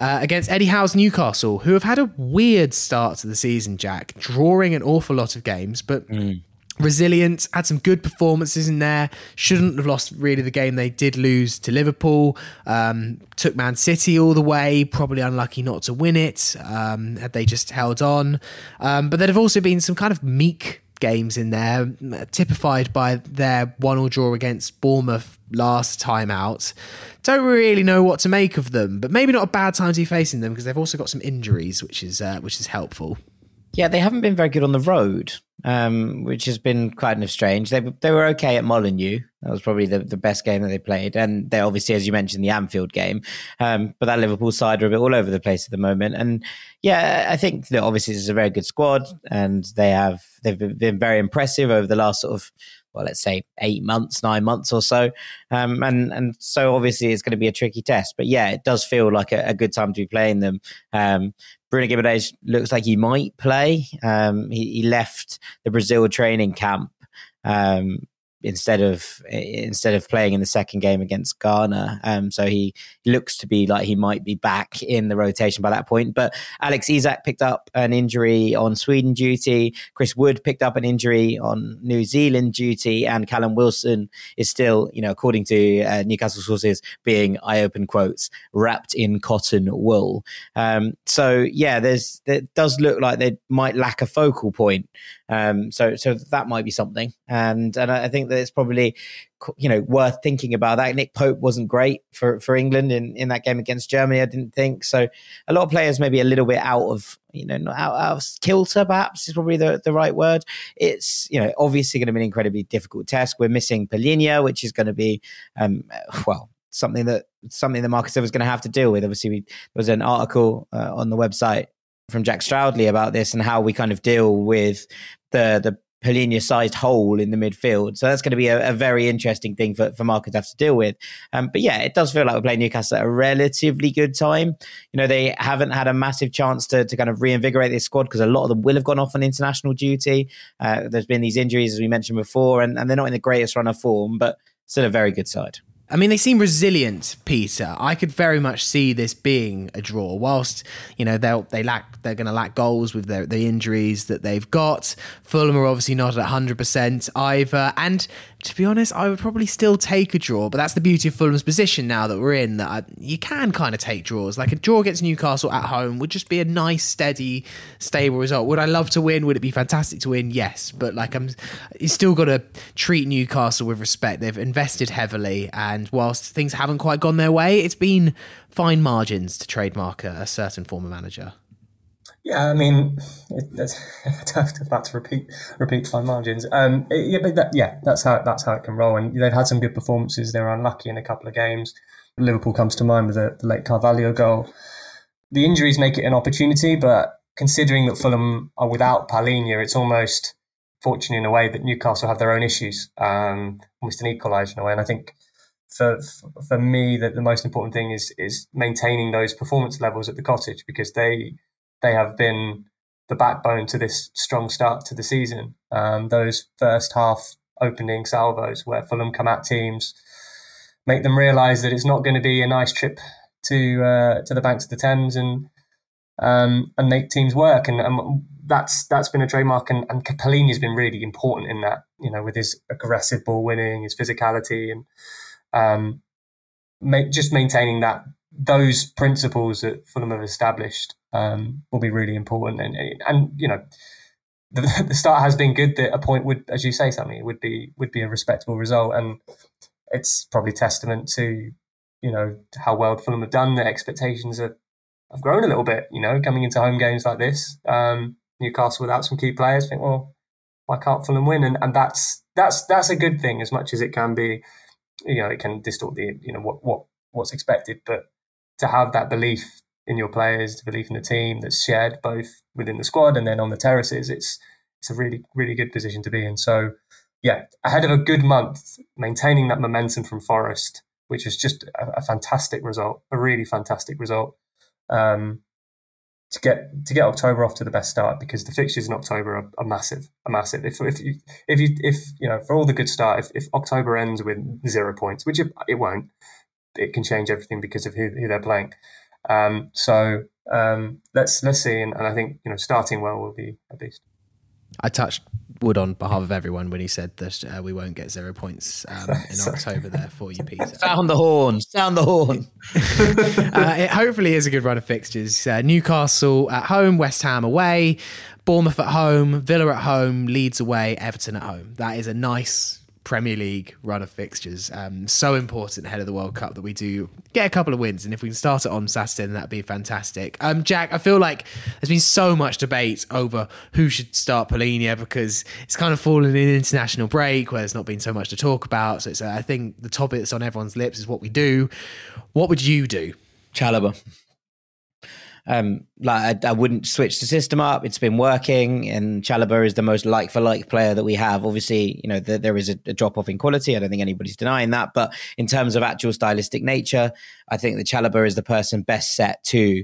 uh, against Eddie Howe's Newcastle, who have had a weird start to the season, Jack, drawing an awful lot of games, but. Mm. Resilient, had some good performances in there. Shouldn't have lost really the game they did lose to Liverpool. Um, took Man City all the way. Probably unlucky not to win it. Um, had they just held on. Um, but there have also been some kind of meek games in there, typified by their one-all draw against Bournemouth last time out. Don't really know what to make of them, but maybe not a bad time to be facing them because they've also got some injuries, which is uh, which is helpful. Yeah, they haven't been very good on the road, um, which has been kind of strange. They they were okay at Molineux, That was probably the, the best game that they played. And they obviously, as you mentioned, the Anfield game. Um, but that Liverpool side are a bit all over the place at the moment. And yeah, I think that obviously this is a very good squad, and they have, they've been very impressive over the last sort of, well, let's say eight months, nine months or so. Um, and, and so obviously it's going to be a tricky test, but yeah, it does feel like a, a good time to be playing them. Um, Bruno Guimaraes looks like he might play. Um, he, he left the Brazil training camp, um, instead of instead of playing in the second game against Ghana. Um, so he looks to be like he might be back in the rotation by that point. But Alex Isak picked up an injury on Sweden duty. Chris Wood picked up an injury on New Zealand duty. And Callum Wilson is still, you know, according to uh, Newcastle sources, being, I open quotes, wrapped in cotton wool. Um, so, yeah, there's it does look like they might lack a focal point. Um, so so that might be something. And, and I think that it's probably, you know, worth thinking about that. Nick Pope wasn't great for, for England in, in that game against Germany, I didn't think. So a lot of players maybe a little bit out of, you know, not out, out of kilter, perhaps is probably the, the right word. It's, you know, obviously going to be an incredibly difficult test. We're missing Palhinha, which is going to be, um, well, something that, something that Marco Silva is going to have to deal with. Obviously, we, there was an article uh, on the website from Jack Stroudley about this and how we kind of deal with the the Palhinha-sized hole in the midfield. So that's going to be a, a very interesting thing for, for Marco to have to deal with. Um, but yeah, it does feel like we're playing Newcastle at a relatively good time. You know, they haven't had a massive chance to, to kind of reinvigorate this squad because a lot of them will have gone off on international duty. Uh, there's been these injuries, as we mentioned before, and, and they're not in the greatest run of form, but still a very good side. I mean, they seem resilient, Peter. I could very much see this being a draw. Whilst, you know, they'll, they lack, they're going to lack goals with their, the injuries that they've got. Fulham are obviously not at one hundred percent either. And to be honest, I would probably still take a draw. But that's the beauty of Fulham's position now that we're in, that I, you can kind of take draws. Like a draw against Newcastle at home would just be a nice, steady, stable result. Would I love to win? Would it be fantastic to win? Yes. But like, I'm, you still got to treat Newcastle with respect. They've invested heavily, and And whilst things haven't quite gone their way, it's been fine margins to trademark a, a certain former manager. Yeah, I mean, it's about to repeat repeat fine margins. Um, it, yeah, but that, yeah, that's how that's how it can roll. And they've had some good performances. They were unlucky in a couple of games. Liverpool comes to mind with the, the late Carvalho goal. The injuries make it an opportunity, but considering that Fulham are without Palhinha, it's almost fortunate in a way that Newcastle have their own issues, um, almost an equaliser in a way. And I think, For for me, that the most important thing is is maintaining those performance levels at the Cottage, because they they have been the backbone to this strong start to the season. Um, those first half opening salvos where Fulham come at teams, make them realise that it's not going to be a nice trip to uh, to the banks of the Thames, and um, and make teams work. And, and that's that's been a trademark. And, and Palhinha has been really important in that, you know, with his aggressive ball winning, his physicality, and Um, make, just maintaining that those principles that Fulham have established um, will be really important. And and you know, the, the start has been good. That a point would, as you say, Sammy, would be would be a respectable result, and it's probably testament to, you know, how well Fulham have done. Their expectations have, have grown a little bit. You know, coming into home games like this, um, Newcastle without some key players, think, well, why can't Fulham win? And and that's that's that's a good thing as much as it can be. You know, it can distort the, you know, what, what what's expected, but to have that belief in your players, the belief in the team that's shared both within the squad and then on the terraces, it's it's a really, really good position to be in. So, yeah, ahead of a good month, maintaining that momentum from Forest, which was just a, a fantastic result, a really fantastic result, um, to get to get October off to the best start, because the fixtures in October are, are massive, are massive. If if you if you if you know, for all the good start, if, if October ends with zero points, which it, it won't, it can change everything because of who, who they're playing. Um, so um, let's let's see, and, and I think, you know, starting well will be a beast. I touched wood on behalf of everyone when he said that uh, we won't get zero points um, in Sorry. October there for you, Peter. Sound the horn, sound the horn. uh, it hopefully is a good run of fixtures. Uh, Newcastle at home, West Ham away, Bournemouth at home, Villa at home, Leeds away, Everton at home. That is a nice Premier League run of fixtures. Um, so important ahead of the World Cup that we do get a couple of wins. And if we can start it on Saturday, then that'd be fantastic. Um, Jack, I feel like there's been so much debate over who should start Palhinha because it's kind of fallen in an international break where there's not been so much to talk about. So it's, uh, I think the topic that's on everyone's lips is what we do. What would you do? Chalobah. Um, like I, I wouldn't switch the system up. It's been working, and Chalobah is the most like for like player that we have. Obviously, you know, the, there is a, a drop off in quality. I don't think anybody's denying that. But in terms of actual stylistic nature, I think that Chalobah is the person best set to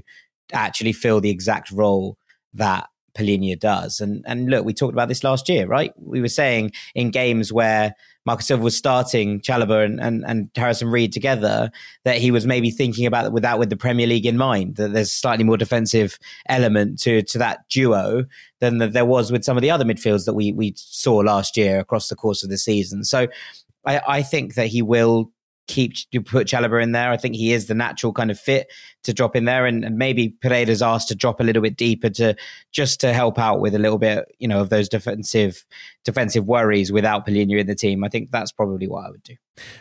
actually fill the exact role that Palhinha does. And and look, we talked about this last year, right? We were saying in games where Marco Silva was starting Chalobah and, and, and Harrison Reed together, that he was maybe thinking about with that with the Premier League in mind, that there's a slightly more defensive element to to that duo than the, there was with some of the other midfields that we we saw last year across the course of the season. So I, I think that he will keep to put Chalobah in there. I think he is the natural kind of fit to drop in there, and, and maybe Pereira's asked to drop a little bit deeper to just to help out with a little bit, you know, of those defensive defensive worries without Palhinha in the team. I think that's probably what I would do.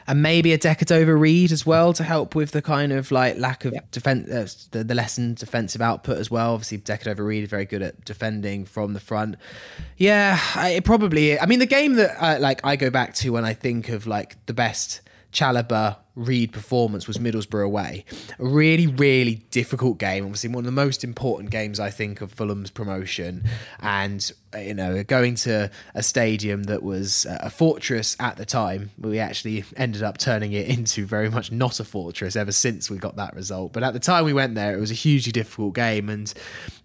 And maybe a Decordova-Reid as well to help with the kind of like lack of yeah. defense, uh, the, the lessened defensive output as well. Obviously, Decordova-Reid is very good at defending from the front. Yeah, I, it probably. I mean, the game that I, like I go back to when I think of like the best Chalobah Reed performance was Middlesbrough away. A really, really difficult game. Obviously, one of the most important games, I think, of Fulham's promotion. And, you know, going to a stadium that was a fortress at the time, we actually ended up turning it into very much not a fortress ever since we got that result. But at the time we went there, it was a hugely difficult game, and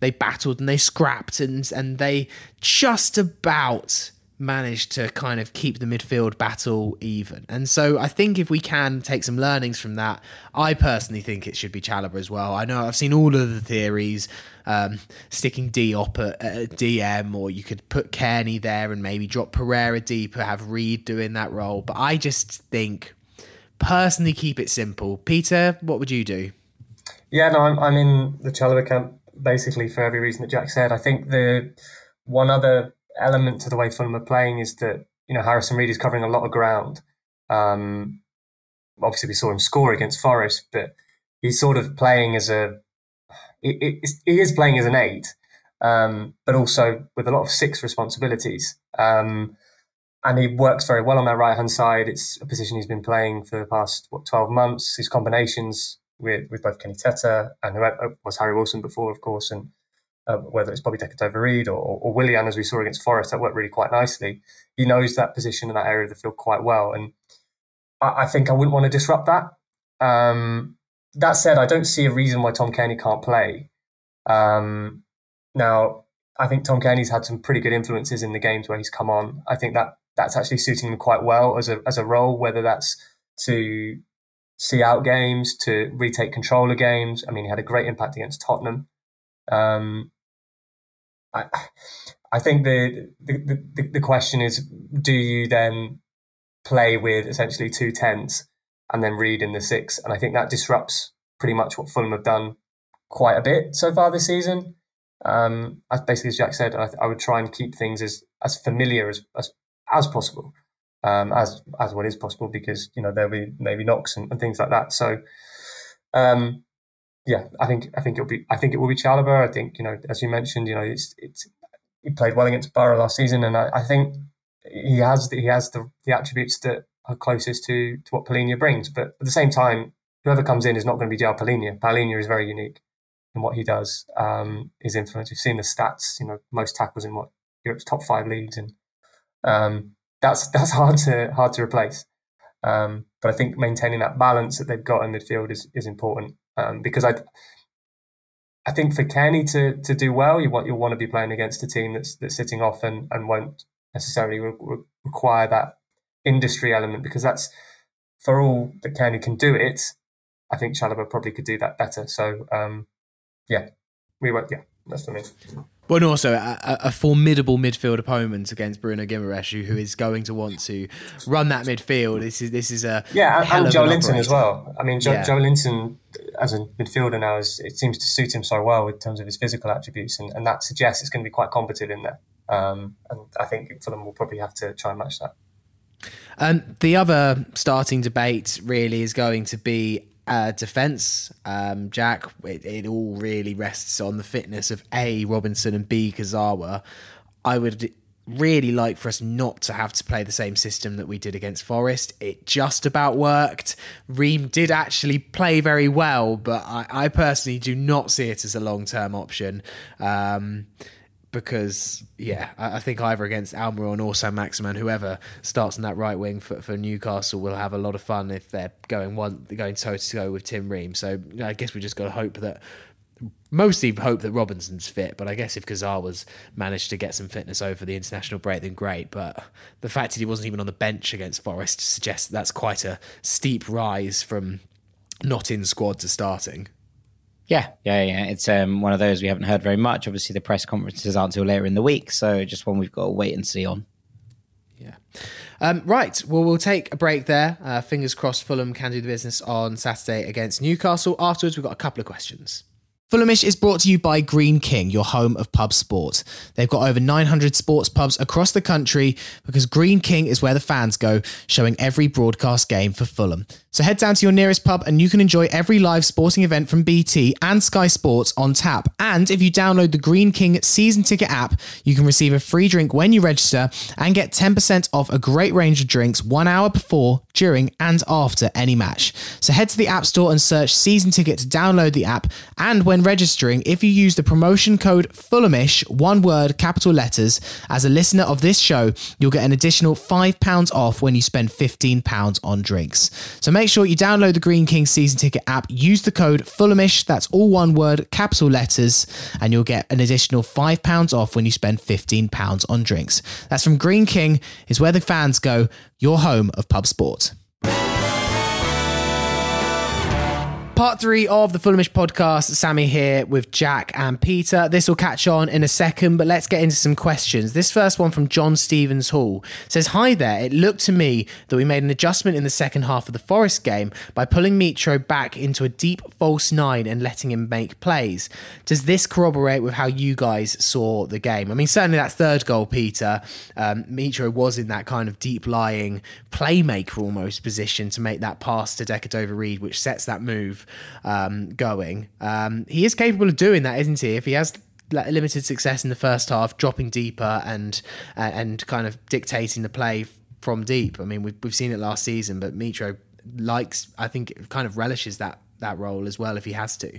they battled and they scrapped and and they just about managed to kind of keep the midfield battle even. And so I think if we can take some learnings from that, I personally think it should be Chalobah as well. I know I've seen all of the theories, um, sticking Diop at, at D M, or you could put Kearney there and maybe drop Pereira deeper, have Reed doing that role. But I just think, personally, keep it simple. Peter, what would you do? Yeah, no, I'm, I'm in the Chalobah camp basically for every reason that Jack said. I think the one other element to the way Fulham are playing is that, you know, Harrison Reed is covering a lot of ground. Um, obviously, we saw him score against Forest, but he's sort of playing as a... He, he is playing as an eight, um, but also with a lot of six responsibilities. Um, and he works very well on that right-hand side. It's a position he's been playing for the past, what, twelve months. His combinations with, with both Kenny Teta and who was Harry Wilson before, of course, and Uh, whether it's Bobby De Cordova-Reid or, or, or Willian, as we saw against Forest, that worked really quite nicely. He knows that position and that area of the field quite well. And I, I think I wouldn't want to disrupt that. Um, that said, I don't see a reason why Tom Kearney can't play. Um, now, I think Tom Kearney's had some pretty good influences in the games where he's come on. I think that that's actually suiting him quite well as a as a role, whether that's to see out games, to retake control of games. I mean, he had a great impact against Tottenham. Um, I, I think the, the the the question is, do you then play with essentially two tens and then Reed in the six? And I think that disrupts pretty much what Fulham have done quite a bit so far this season. Um, as basically as Jack said, I, I would try and keep things as, as familiar as as, as possible, um, as as what is possible, because you know there'll be maybe knocks and, and things like that. So, um. Yeah, I think I think it'll be I think it will be Chalobah. I think, you know, as you mentioned, you know, it's it's he played well against Borough last season, and I, I think he has the, he has the, the attributes that are closest to, to what Palhinha brings. But at the same time, whoever comes in is not going to be Joao Palhinha. Palhinha is very unique in what he does. Um, his influence, we've seen the stats. You know, most tackles in what Europe's top five leagues, and um, that's that's hard to hard to replace. Um, but I think maintaining that balance that they've got in midfield is is important. Um, because I, I think for Kearney to, to do well, you want you'll want to be playing against a team that's that's sitting off and, and won't necessarily re- re- require that industry element, because that's for all that Kearney can do it. I think Chalobah probably could do that better. So um, yeah, we won't. Yeah, that's for me. Well, and also a, a formidable midfield opponent against Bruno Guimaraes, who is going to want to run that midfield. This is this is a yeah, and, hell and Joe Linton operator as well. I mean, Joe, yeah. Joe Linton as a midfielder now, is, it seems to suit him so well in terms of his physical attributes, and, and that suggests it's going to be quite competent in there. Um, and I think Fulham will probably have to try and match that. Um, the other starting debate really is going to be uh, defence. Um, Jack, it, it all really rests on the fitness of A, Robinson and B, Kazawa. I would really like for us not to have to play the same system that we did against Forest. It just about worked. Ream did actually play very well, but I, I personally do not see it as a long-term option. Um, because, yeah, I, I think either against Almiron or Sam Maximan, whoever starts on that right wing for, for Newcastle will have a lot of fun if they're going one going toe-to-toe with Tim Ream. So I guess we just got to hope that... mostly hope that Robinson's fit, but I guess if Kazawa's managed to get some fitness over the international break, then great. But the fact that he wasn't even on the bench against Forest suggests that's quite a steep rise from not in squad to starting. Yeah, yeah, yeah. It's um, one of those we haven't heard very much. Obviously, the press conferences aren't till later in the week, so just one we've got to wait and see on. Yeah. Um, right. Well, we'll take a break there. Uh, fingers crossed Fulham can do the business on Saturday against Newcastle. Afterwards, we've got a couple of questions. Fulhamish is brought to you by Green King, your home of pub sport. They've got over nine hundred sports pubs across the country because Green King is where the fans go, showing every broadcast game for Fulham. So head down to your nearest pub and you can enjoy every live sporting event from B T and Sky Sports on tap. And if you download the Green King season ticket app, you can receive a free drink when you register and get ten percent off a great range of drinks one hour before, during and after any match. So head to the App Store and search season ticket to download the app. And when registering, if you use the promotion code Fulhamish, one word, capital letters, as a listener of this show, you'll get an additional five pounds off when you spend fifteen pounds on drinks. So make sure you download the Green King season ticket app, use the code Fulhamish, that's all one word, capital letters, and you'll get an additional five pounds off when you spend fifteen pounds on drinks. That's from Green King, is where the fans go, your home of pub sport. Part three of the Fulhamish podcast. Sammy here with Jack and Peter. This will catch on in a second, but let's get into some questions. This first one from John Stevens Hall says, hi there. It looked to me that we made an adjustment in the second half of the Forest game by pulling Mitro back into a deep false nine and letting him make plays. Does this corroborate with how you guys saw the game? I mean, certainly that third goal, Peter, um, Mitro was in that kind of deep lying playmaker almost position to make that pass to De Cordova-Reid, which sets that move um going um he is capable of doing that, isn't he? If he has limited success in the first half, dropping deeper and uh, and kind of dictating the play from deep. I mean, we've, we've seen it last season, but Mitro likes, I think, kind of relishes that that role as well if he has to.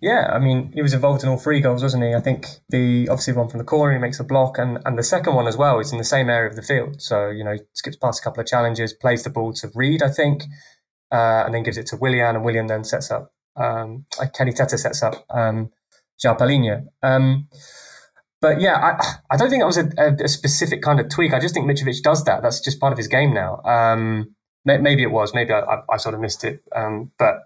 Yeah, I mean, he was involved in all three goals, wasn't he? I think the obviously one from the corner, he makes a block, and, and the second one as well, it's in the same area of the field, so you know, skips past a couple of challenges, plays the ball to Reed, I think. Uh, and then gives it to Willian, and Willian then sets up. Um, Kenny Teta sets up um, Joao Palhinha. Um, but yeah, I, I don't think that was a, a, a specific kind of tweak. I just think Mitrović does that. That's just part of his game now. Um, maybe it was. Maybe I, I, I sort of missed it. Um, but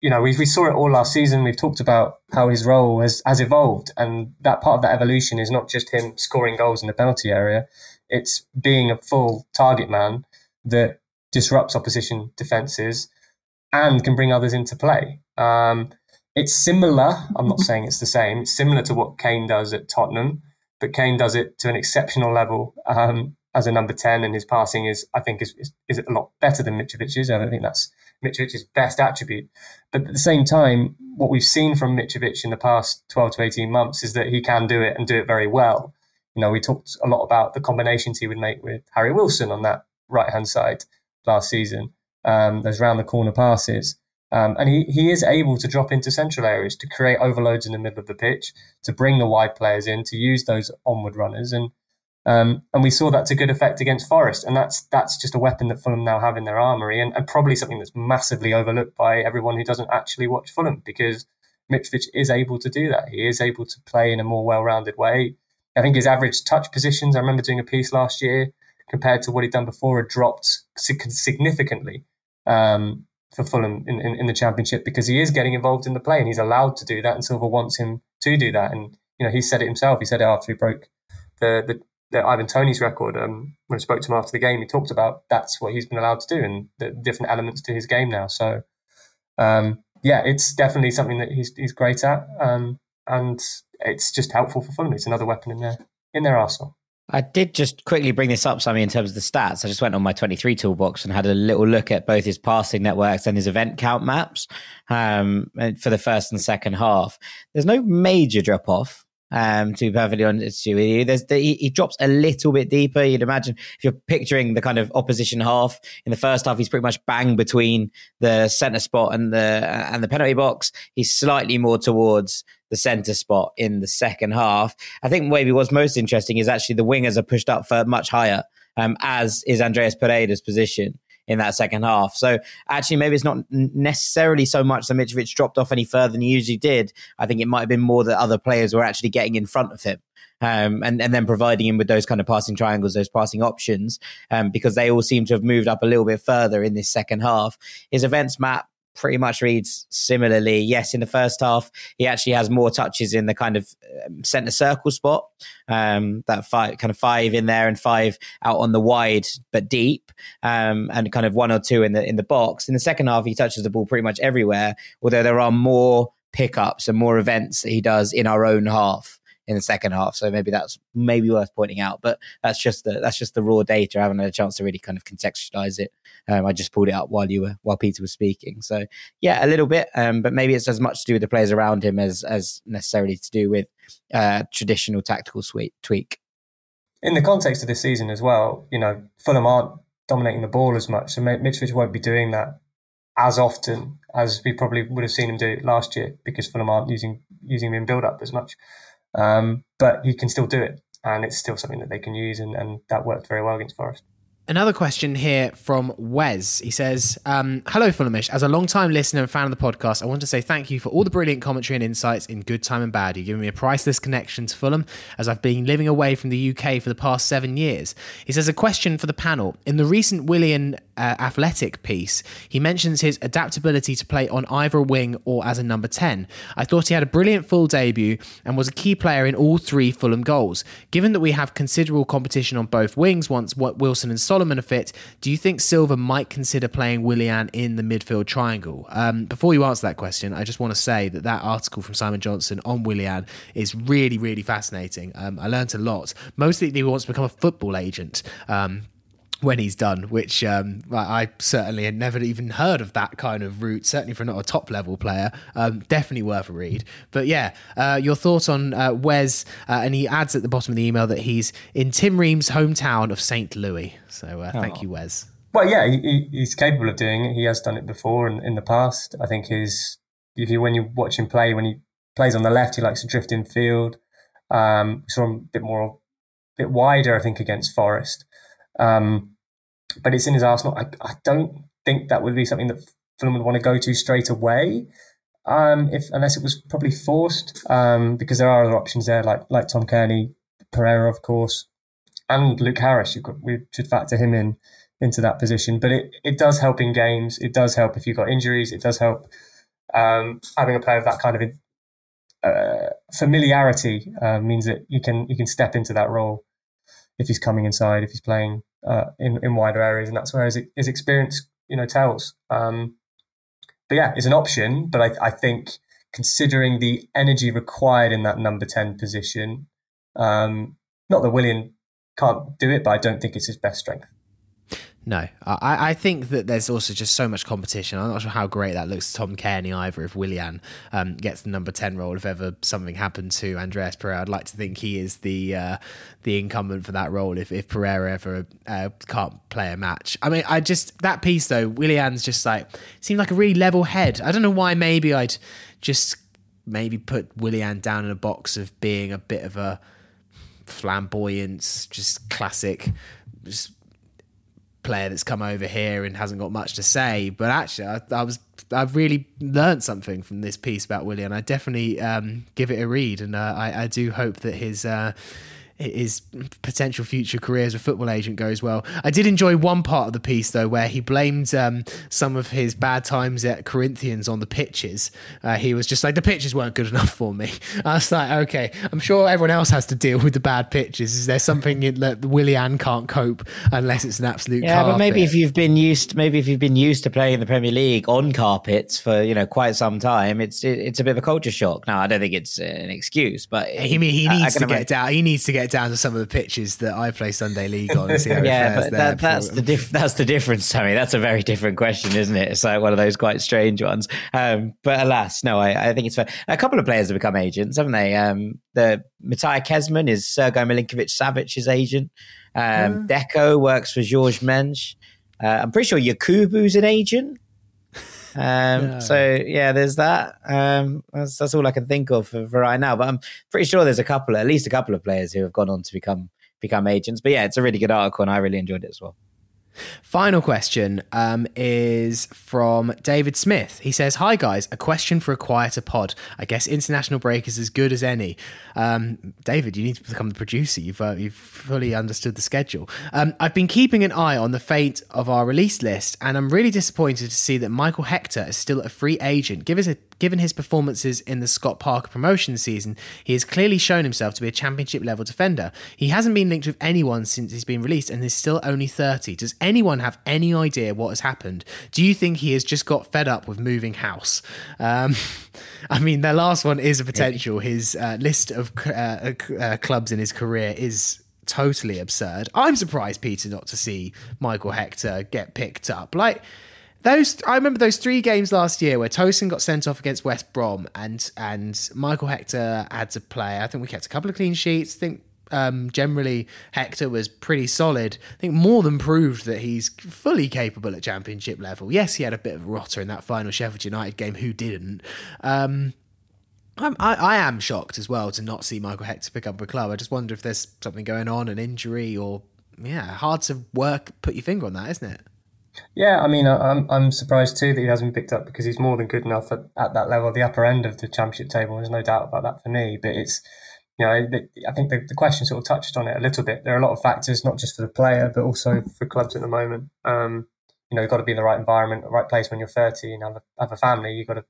you know, we, we saw it all last season. We've talked about how his role has, has evolved, and that part of that evolution is not just him scoring goals in the penalty area. It's being a full target man that disrupts opposition defences and can bring others into play. Um, it's similar, I'm not saying it's the same, it's similar to what Kane does at Tottenham, but Kane does it to an exceptional level um, as a number ten, and his passing is, I think, is, is, is a lot better than Mitrovic's. I don't think that's Mitrovic's best attribute. But at the same time, what we've seen from Mitrović in the past twelve to eighteen months is that he can do it and do it very well. You know, we talked a lot about the combinations he would make with Harry Wilson on that right-hand side last season, um, those round the corner passes, um, and he he is able to drop into central areas to create overloads in the middle of the pitch, to bring the wide players in, to use those onward runners, and um, and we saw that to good effect against Forest, and that's that's just a weapon that Fulham now have in their armoury, and, and probably something that's massively overlooked by everyone who doesn't actually watch Fulham, because Mitrović is able to do that. He is able to play in a more well-rounded way. I think his average touch positions, I remember doing a piece last year, compared to what he'd done before, had dropped significantly um, for Fulham in, in, in the Championship, because he is getting involved in the play and he's allowed to do that, and Silva wants him to do that. And, you know, he said it himself. He said it after he broke the the, the Ivan Toney's record. Um, when I spoke to him after the game, he talked about that's what he's been allowed to do and the different elements to his game now. So, um, yeah, it's definitely something that he's he's great at, um, and it's just helpful for Fulham. It's another weapon in their, in their arsenal. I did just quickly bring this up, Sammy, in terms of the stats. I just went on my twenty-three toolbox and had a little look at both his passing networks and his event count maps um, for the first and second half. There's no major drop-off, um, to be perfectly honest with you. There's the, he, he drops a little bit deeper. You'd imagine if you're picturing the kind of opposition half. In the first half, he's pretty much bang between the centre spot and the and the penalty box. He's slightly more towards the centre spot in the second half. I think maybe what's most interesting is actually the wingers are pushed up for much higher, um, as is Andreas Pereira's position in that second half. So actually maybe it's not necessarily so much that Mitrovic dropped off any further than he usually did. I think it might have been more that other players were actually getting in front of him, um, and, and then providing him with those kind of passing triangles, those passing options, um, because they all seem to have moved up a little bit further in this second half. His events map pretty much reads similarly. Yes, in the first half, he actually has more touches in the kind of centre circle spot, um, that five, kind of five in there and five out on the wide but deep, um, and kind of one or two in the in the box. In the second half, he touches the ball pretty much everywhere, although there are more pickups and more events that he does in our own half in the second half. So maybe that's maybe worth pointing out, but that's just the that's just the raw data. I haven't had a chance to really kind of contextualize it. Um, I just pulled it up while you were while Peter was speaking. So yeah, a little bit, um, but maybe it's as much to do with the players around him as as necessarily to do with uh, traditional tactical sweep, tweak. In the context of this season as well, you know, Fulham aren't dominating the ball as much, so Mitrovic won't be doing that as often as we probably would have seen him do last year because Fulham aren't using using him in build up as much. Um, but he can still do it, and it's still something that they can use, and, and that worked very well against Forest. Another question here from Wes. He says, um, hello Fulhamish, as a long-time listener and fan of the podcast, I want to say thank you for all the brilliant commentary and insights in good time and bad. You've given me a priceless connection to Fulham as I've been living away from the U K for the past seven years. He says, a question for the panel. In the recent Willian uh, Athletic piece, he mentions his adaptability to play on either a wing or as a number ten. I thought he had a brilliant full debut and was a key player in all three Fulham goals. Given that we have considerable competition on both wings once Wilson and Sol a fit, do you think Silva might consider playing Willian in the midfield triangle? Um, before you answer that question, I just want to say that that article from Simon Johnson on Willian is really, really fascinating. Um, I learned a lot. Mostly he wants to become a football agent um, when he's done, which um, I certainly had never even heard of that kind of route, certainly for not a top-level player. Um, definitely worth a read. But yeah, uh, your thoughts on uh, Wes, uh, and he adds at the bottom of the email that he's in Tim Ream's hometown of Saint Louis. So uh, thank you, Wes. Well, yeah, he, he's capable of doing it. He has done it before and in the past. I think his, if you, when you watch him play, when he plays on the left, he likes to drift in field. Um, saw him a bit more, a bit wider, I think, against Forest. Um, but it's in his arsenal. I, I don't think that would be something that Fulham would want to go to straight away, um, if unless it was probably forced, um, because there are other options there, like like Tom Kearney, Pereira, of course, and Luke Harris. You could, we should factor him in into that position. But it, it does help in games. It does help if you've got injuries. It does help um, having a player of that kind of uh, familiarity uh, means that you can you can step into that role if he's coming inside, if he's playing uh, in, in wider areas. And that's where his, his experience, you know, tells. Um, but yeah, it's an option. But I, I think considering the energy required in that number ten position, um, not that Willian can't do it, but I don't think it's his best strength. No, I, I think that there's also just so much competition. I'm not sure how great that looks to Tom Kearney either if Willian um, gets the number ten role. If ever something happened to Andreas Pereira, I'd like to think he is the uh, the incumbent for that role if, if Pereira ever uh, can't play a match. I mean, I just, that piece though, Willian's just like, seemed like a really level head. I don't know why maybe I'd just maybe put Willian down in a box of being a bit of a flamboyant, just classic, just player that's come over here and hasn't got much to say. But actually I, I was I've really learned something from this piece about Willian. I definitely um give it a read, and uh, I, I do hope that his uh his potential future career as a football agent goes well. I did enjoy one part of the piece though, where he blamed um, some of his bad times at Corinthians on the pitches. Uh, he was just like, the pitches weren't good enough for me. I was like, okay, I'm sure everyone else has to deal with the bad pitches. Is there something that Willian can't cope unless it's an absolute yeah, carpet? But maybe if you've been used, maybe if you've been used to playing in the Premier League on carpets for, you know, quite some time, it's it, it's a bit of a culture shock. Now I don't think it's an excuse, but he, he needs I, I to get imagine. down. He needs to get get down to some of the pitches that I play Sunday League on and see how yeah, it fares. But that, that's, the diff- that's the difference, Sammy. That's a very different question, isn't it? It's like one of those quite strange ones. Um, but alas, no, I, I think it's fair. A couple of players have become agents, haven't they? Um, the Matija Kesman is Sergej Milinkovic-Savic's agent. Um, yeah. Deco works for Georges Menj. Uh, I'm pretty sure Yakubu's an agent. Um, no. So yeah, there's that. Um, that's, that's all I can think of for, for right now. But I'm pretty sure there's a couple, at least a couple of players who have gone on to become become agents. But yeah, it's a really good article, and I really enjoyed it as well. Final question um, is from David Smith. He says, "Hi guys, a question for a quieter pod. I guess international break is as good as any." Um, David, you need to become the producer. You've uh, you've fully understood the schedule. Um, I've been keeping an eye on the fate of our release list, and I'm really disappointed to see that Michael Hector is still a free agent. Give us a Given his performances in the Scott Parker promotion season, he has clearly shown himself to be a championship-level defender. He hasn't been linked with anyone since he's been released and is still only thirty. Does anyone have any idea what has happened? Do you think he has just got fed up with moving house? Um, I mean, the last one is a potential. His uh, list of uh, uh, clubs in his career is totally absurd. I'm surprised, Peter, not to see Michael Hector get picked up. Like... Those I remember those three games last year where Tosin got sent off against West Brom and and Michael Hector had to play. I think we kept a couple of clean sheets. I think um, generally Hector was pretty solid. I think more than proved that he's fully capable at championship level. Yes, he had a bit of a rotter in that final Sheffield United game. Who didn't? Um, I'm, I, I am shocked as well to not see Michael Hector pick up a club. I just wonder if there's something going on, an injury or, yeah, hard to work, put your finger on that, isn't it? Yeah, I mean, I'm I'm surprised too that he hasn't been picked up because he's more than good enough at, at that level, the upper end of the championship table. There's no doubt about that for me. But it's, you know, I think the, the question sort of touched on it a little bit. There are a lot of factors, not just for the player, but also for clubs at the moment. Um, you know, you've got to be in the right environment, the right place when you're thirty and have a, have a family. You've got to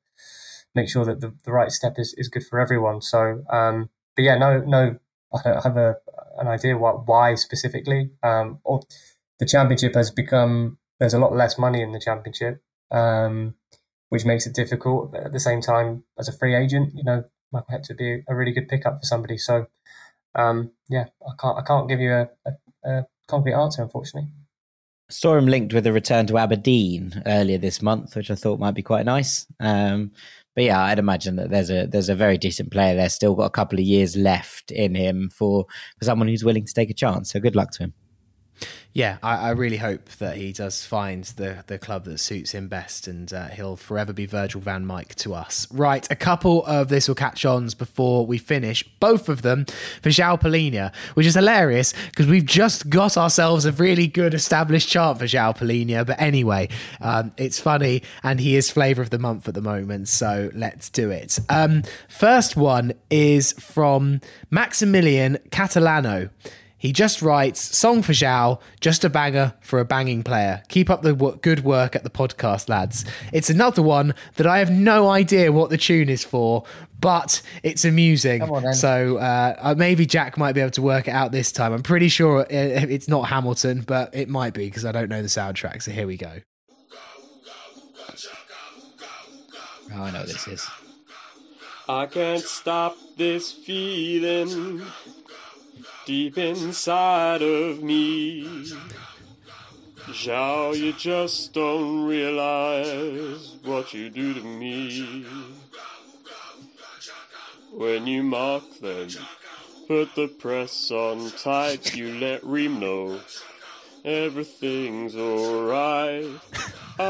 make sure that the, the right step is, is good for everyone. So, um, but yeah, no, no, I don't have a, an idea what why specifically. Um, or the championship has become. There's a lot less money in the championship, um, which makes it difficult. But at the same time, as a free agent, you know, Michael Hector would be a really good pickup for somebody. So, um, yeah, I can't, I can't give you a, a, a concrete answer, unfortunately. I saw him linked with a return to Aberdeen earlier this month, which I thought might be quite nice. Um, but yeah, I'd imagine that there's a there's a very decent player there. Still got a couple of years left in him for, for someone who's willing to take a chance. So good luck to him. Yeah, I, I really hope that he does find the, the club that suits him best and uh, he'll forever be Virgil van Mike to us. Right, a couple of this will catch ons before we finish. Both of them for Joao Palhinha, which is hilarious because we've just got ourselves a really good established chart for Joao Palhinha. But anyway, um, it's funny and he is flavour of the month at the moment. So let's do it. Um, first one is from Maximilian Catalano. He just writes, song for Zhao, just a banger for a banging player. Keep up the w- good work at the podcast, lads. It's another one that I have no idea what the tune is for, but it's amusing. Come on, then. So uh, maybe Jack might be able to work it out this time. I'm pretty sure it's not Hamilton, but it might be because I don't know the soundtrack. So here we go. Oh, I know what this is. I can't stop this feeling. Deep inside of me, Joao, you just don't realize what you do to me. When you mark them, put the press on tight, you let Reem know everything's alright. I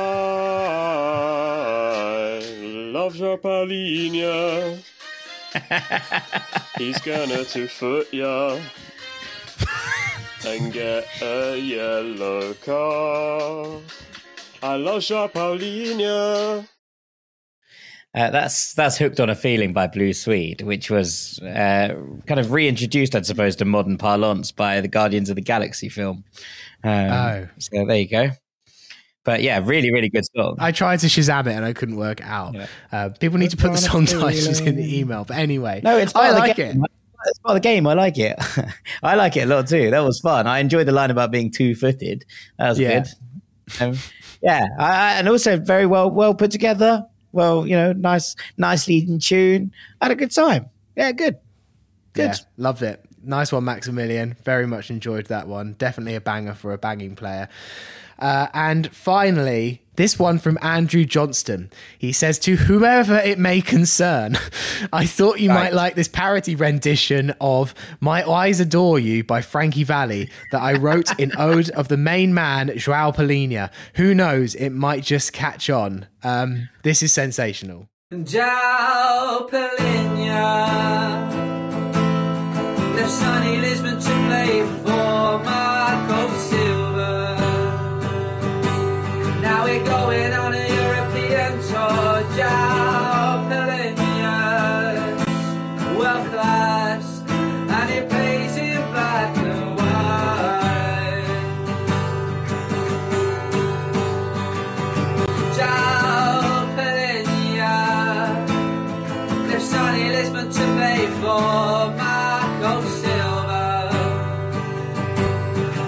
love Joao Palhinha. He's gonna two-foot ya and get a yellow card. I love Joao Palhinha. Uh, that's that's Hooked on a Feeling by Blue Swede, which was uh, kind of reintroduced, I suppose, to modern parlance by the Guardians of the Galaxy film. Um, oh. So there you go. But yeah, really, really good song. I tried to Shazam it and I couldn't work it out. Yeah. Uh, people need to put the song titles in the email. But anyway, no, it's I like it. It's part of the game. I like it. I like it a lot too. That was fun. I enjoyed the line about being two-footed. That was yeah. good. Um, yeah, I, and also very well, well put together. Well, you know, nice, nicely in tune. I had a good time. Yeah, good. Good. Yeah, loved it. Nice one, Maximilian. Very much enjoyed that one. Definitely a banger for a banging player. Uh, and finally, this one from Andrew Johnston. He says, to whomever it may concern, I thought you right. might like this parody rendition of My Eyes Adore You by Frankie Valli that I wrote in ode of the main man, Joao Palhinha. Who knows? It might just catch on. Um, this is sensational. Joao Palhinha left sunny Lisbon to play for Marco Silva. Now we're going on a European tour. Joao Palhinha, world class, and he plays in black and white. Joao Palhinha left sunny Lisbon to play for Marco Silva.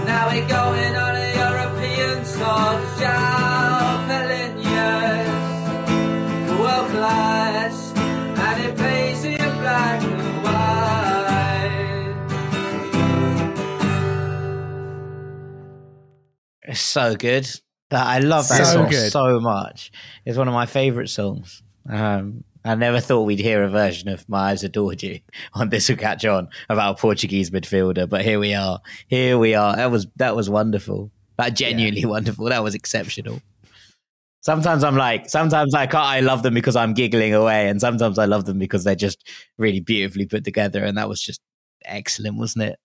Now we're going on a European tour. It's so good. I love that so song good. so much. It's one of my favourite songs. Um, I never thought we'd hear a version of My Eyes Adored You on This Will Catch On about a Portuguese midfielder, but here we are. Here we are. That was that was wonderful. That genuinely yeah. wonderful. That was exceptional. Sometimes I'm like, sometimes I can't, I love them because I'm giggling away, and sometimes I love them because they're just really beautifully put together, and that was just excellent, wasn't it?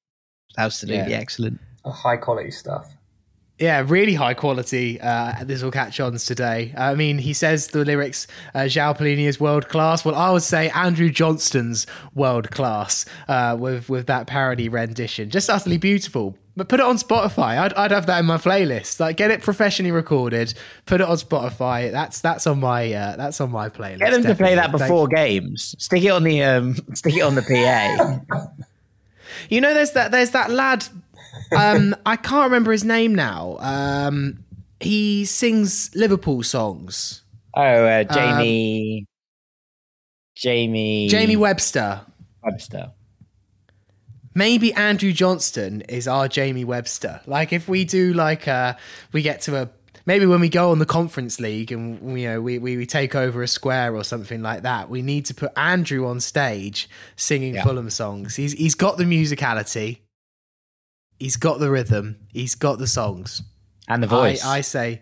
Absolutely yeah. excellent. High quality stuff. Yeah, really high quality. Uh, this will catch ons today. I mean, he says the lyrics, uh, Joao Palhinha's world class. Well, I would say Andrew Johnston's world class uh, with, with that parody rendition. Just utterly beautiful. But put it on Spotify. I'd, I'd have that in my playlist. Like, get it professionally recorded, put it on Spotify. That's that's on my uh, that's on my playlist. Get them definitely. to play that before Thank games. You. Stick it on the um, stick it on the P A. You know, there's that there's that lad. um, I can't remember his name now. Um, he sings Liverpool songs. Oh, uh, Jamie, um, Jamie, Jamie Webster. Webster. Maybe Andrew Johnston is our Jamie Webster. Like, if we do, like, uh, we get to a. Maybe when we go on the Conference League and, you know, we, we, we take over a square or something like that, we need to put Andrew on stage singing yeah. Fulham songs. He's he's got the musicality. He's got the rhythm. He's got the songs, and the voice. I, I say,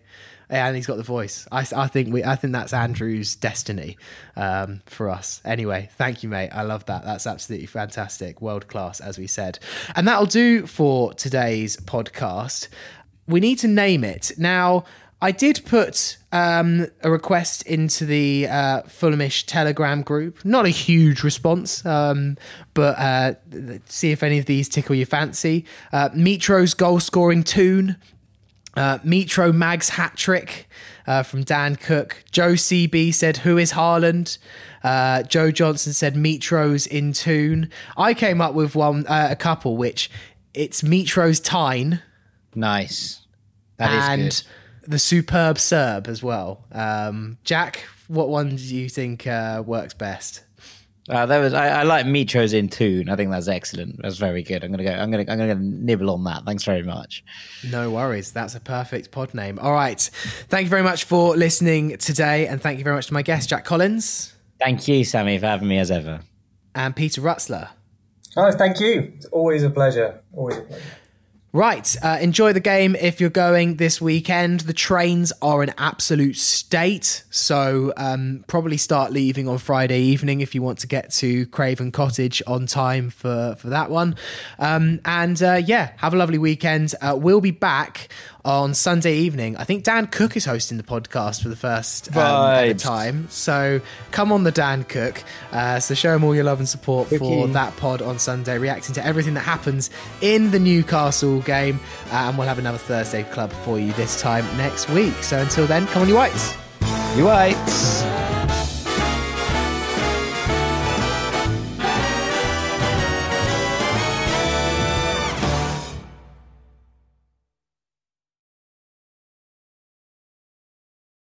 and he's got the voice. I, I think we. I think that's Andrew's destiny um, for us. Anyway, thank you, mate. I love that. That's absolutely fantastic. World class, as we said, and that'll do for today's podcast. We need to name it now. I did put um, a request into the uh, Fulhamish Telegram group. Not a huge response, um, but uh, see if any of these tickle your fancy. Uh, Mitro's goal-scoring tune. Uh, Mitro Mag's hat-trick uh, from Dan Cook. Joe C B said, who is Haaland? Uh, Joe Johnson said, Mitro's in tune. I came up with one, uh, a couple, which it's Mitro's Tyne. Nice. That and is good. The superb Serb as well. Um, Jack, what one do you think uh, works best? Uh, that was I, I like Mitro's in tune. I think that's excellent. That's very good. I'm gonna go. I'm gonna. I'm gonna nibble on that. Thanks very much. No worries. That's a perfect pod name. All right. Thank you very much for listening today, and thank you very much to my guest, Jack Collins. Thank you, Sammy, for having me as ever. And Peter Rutzler. Oh, thank you. It's always a pleasure. Always a pleasure. Right, uh, enjoy the game if you're going this weekend. The trains are an absolute state, so um, probably start leaving on Friday evening if you want to get to Craven Cottage on time for, for that one. Um, and uh, yeah, have a lovely weekend. Uh, we'll be back on Sunday evening. I think Dan Cook is hosting the podcast for the first um, right. ever time, so come on the Dan Cook. Uh, so show him all your love and support Cookie. for that pod on Sunday, reacting to everything that happens in the Newcastle game, uh, and we'll have another Thursday club for you this time next week. So until then, come on you whites you whites.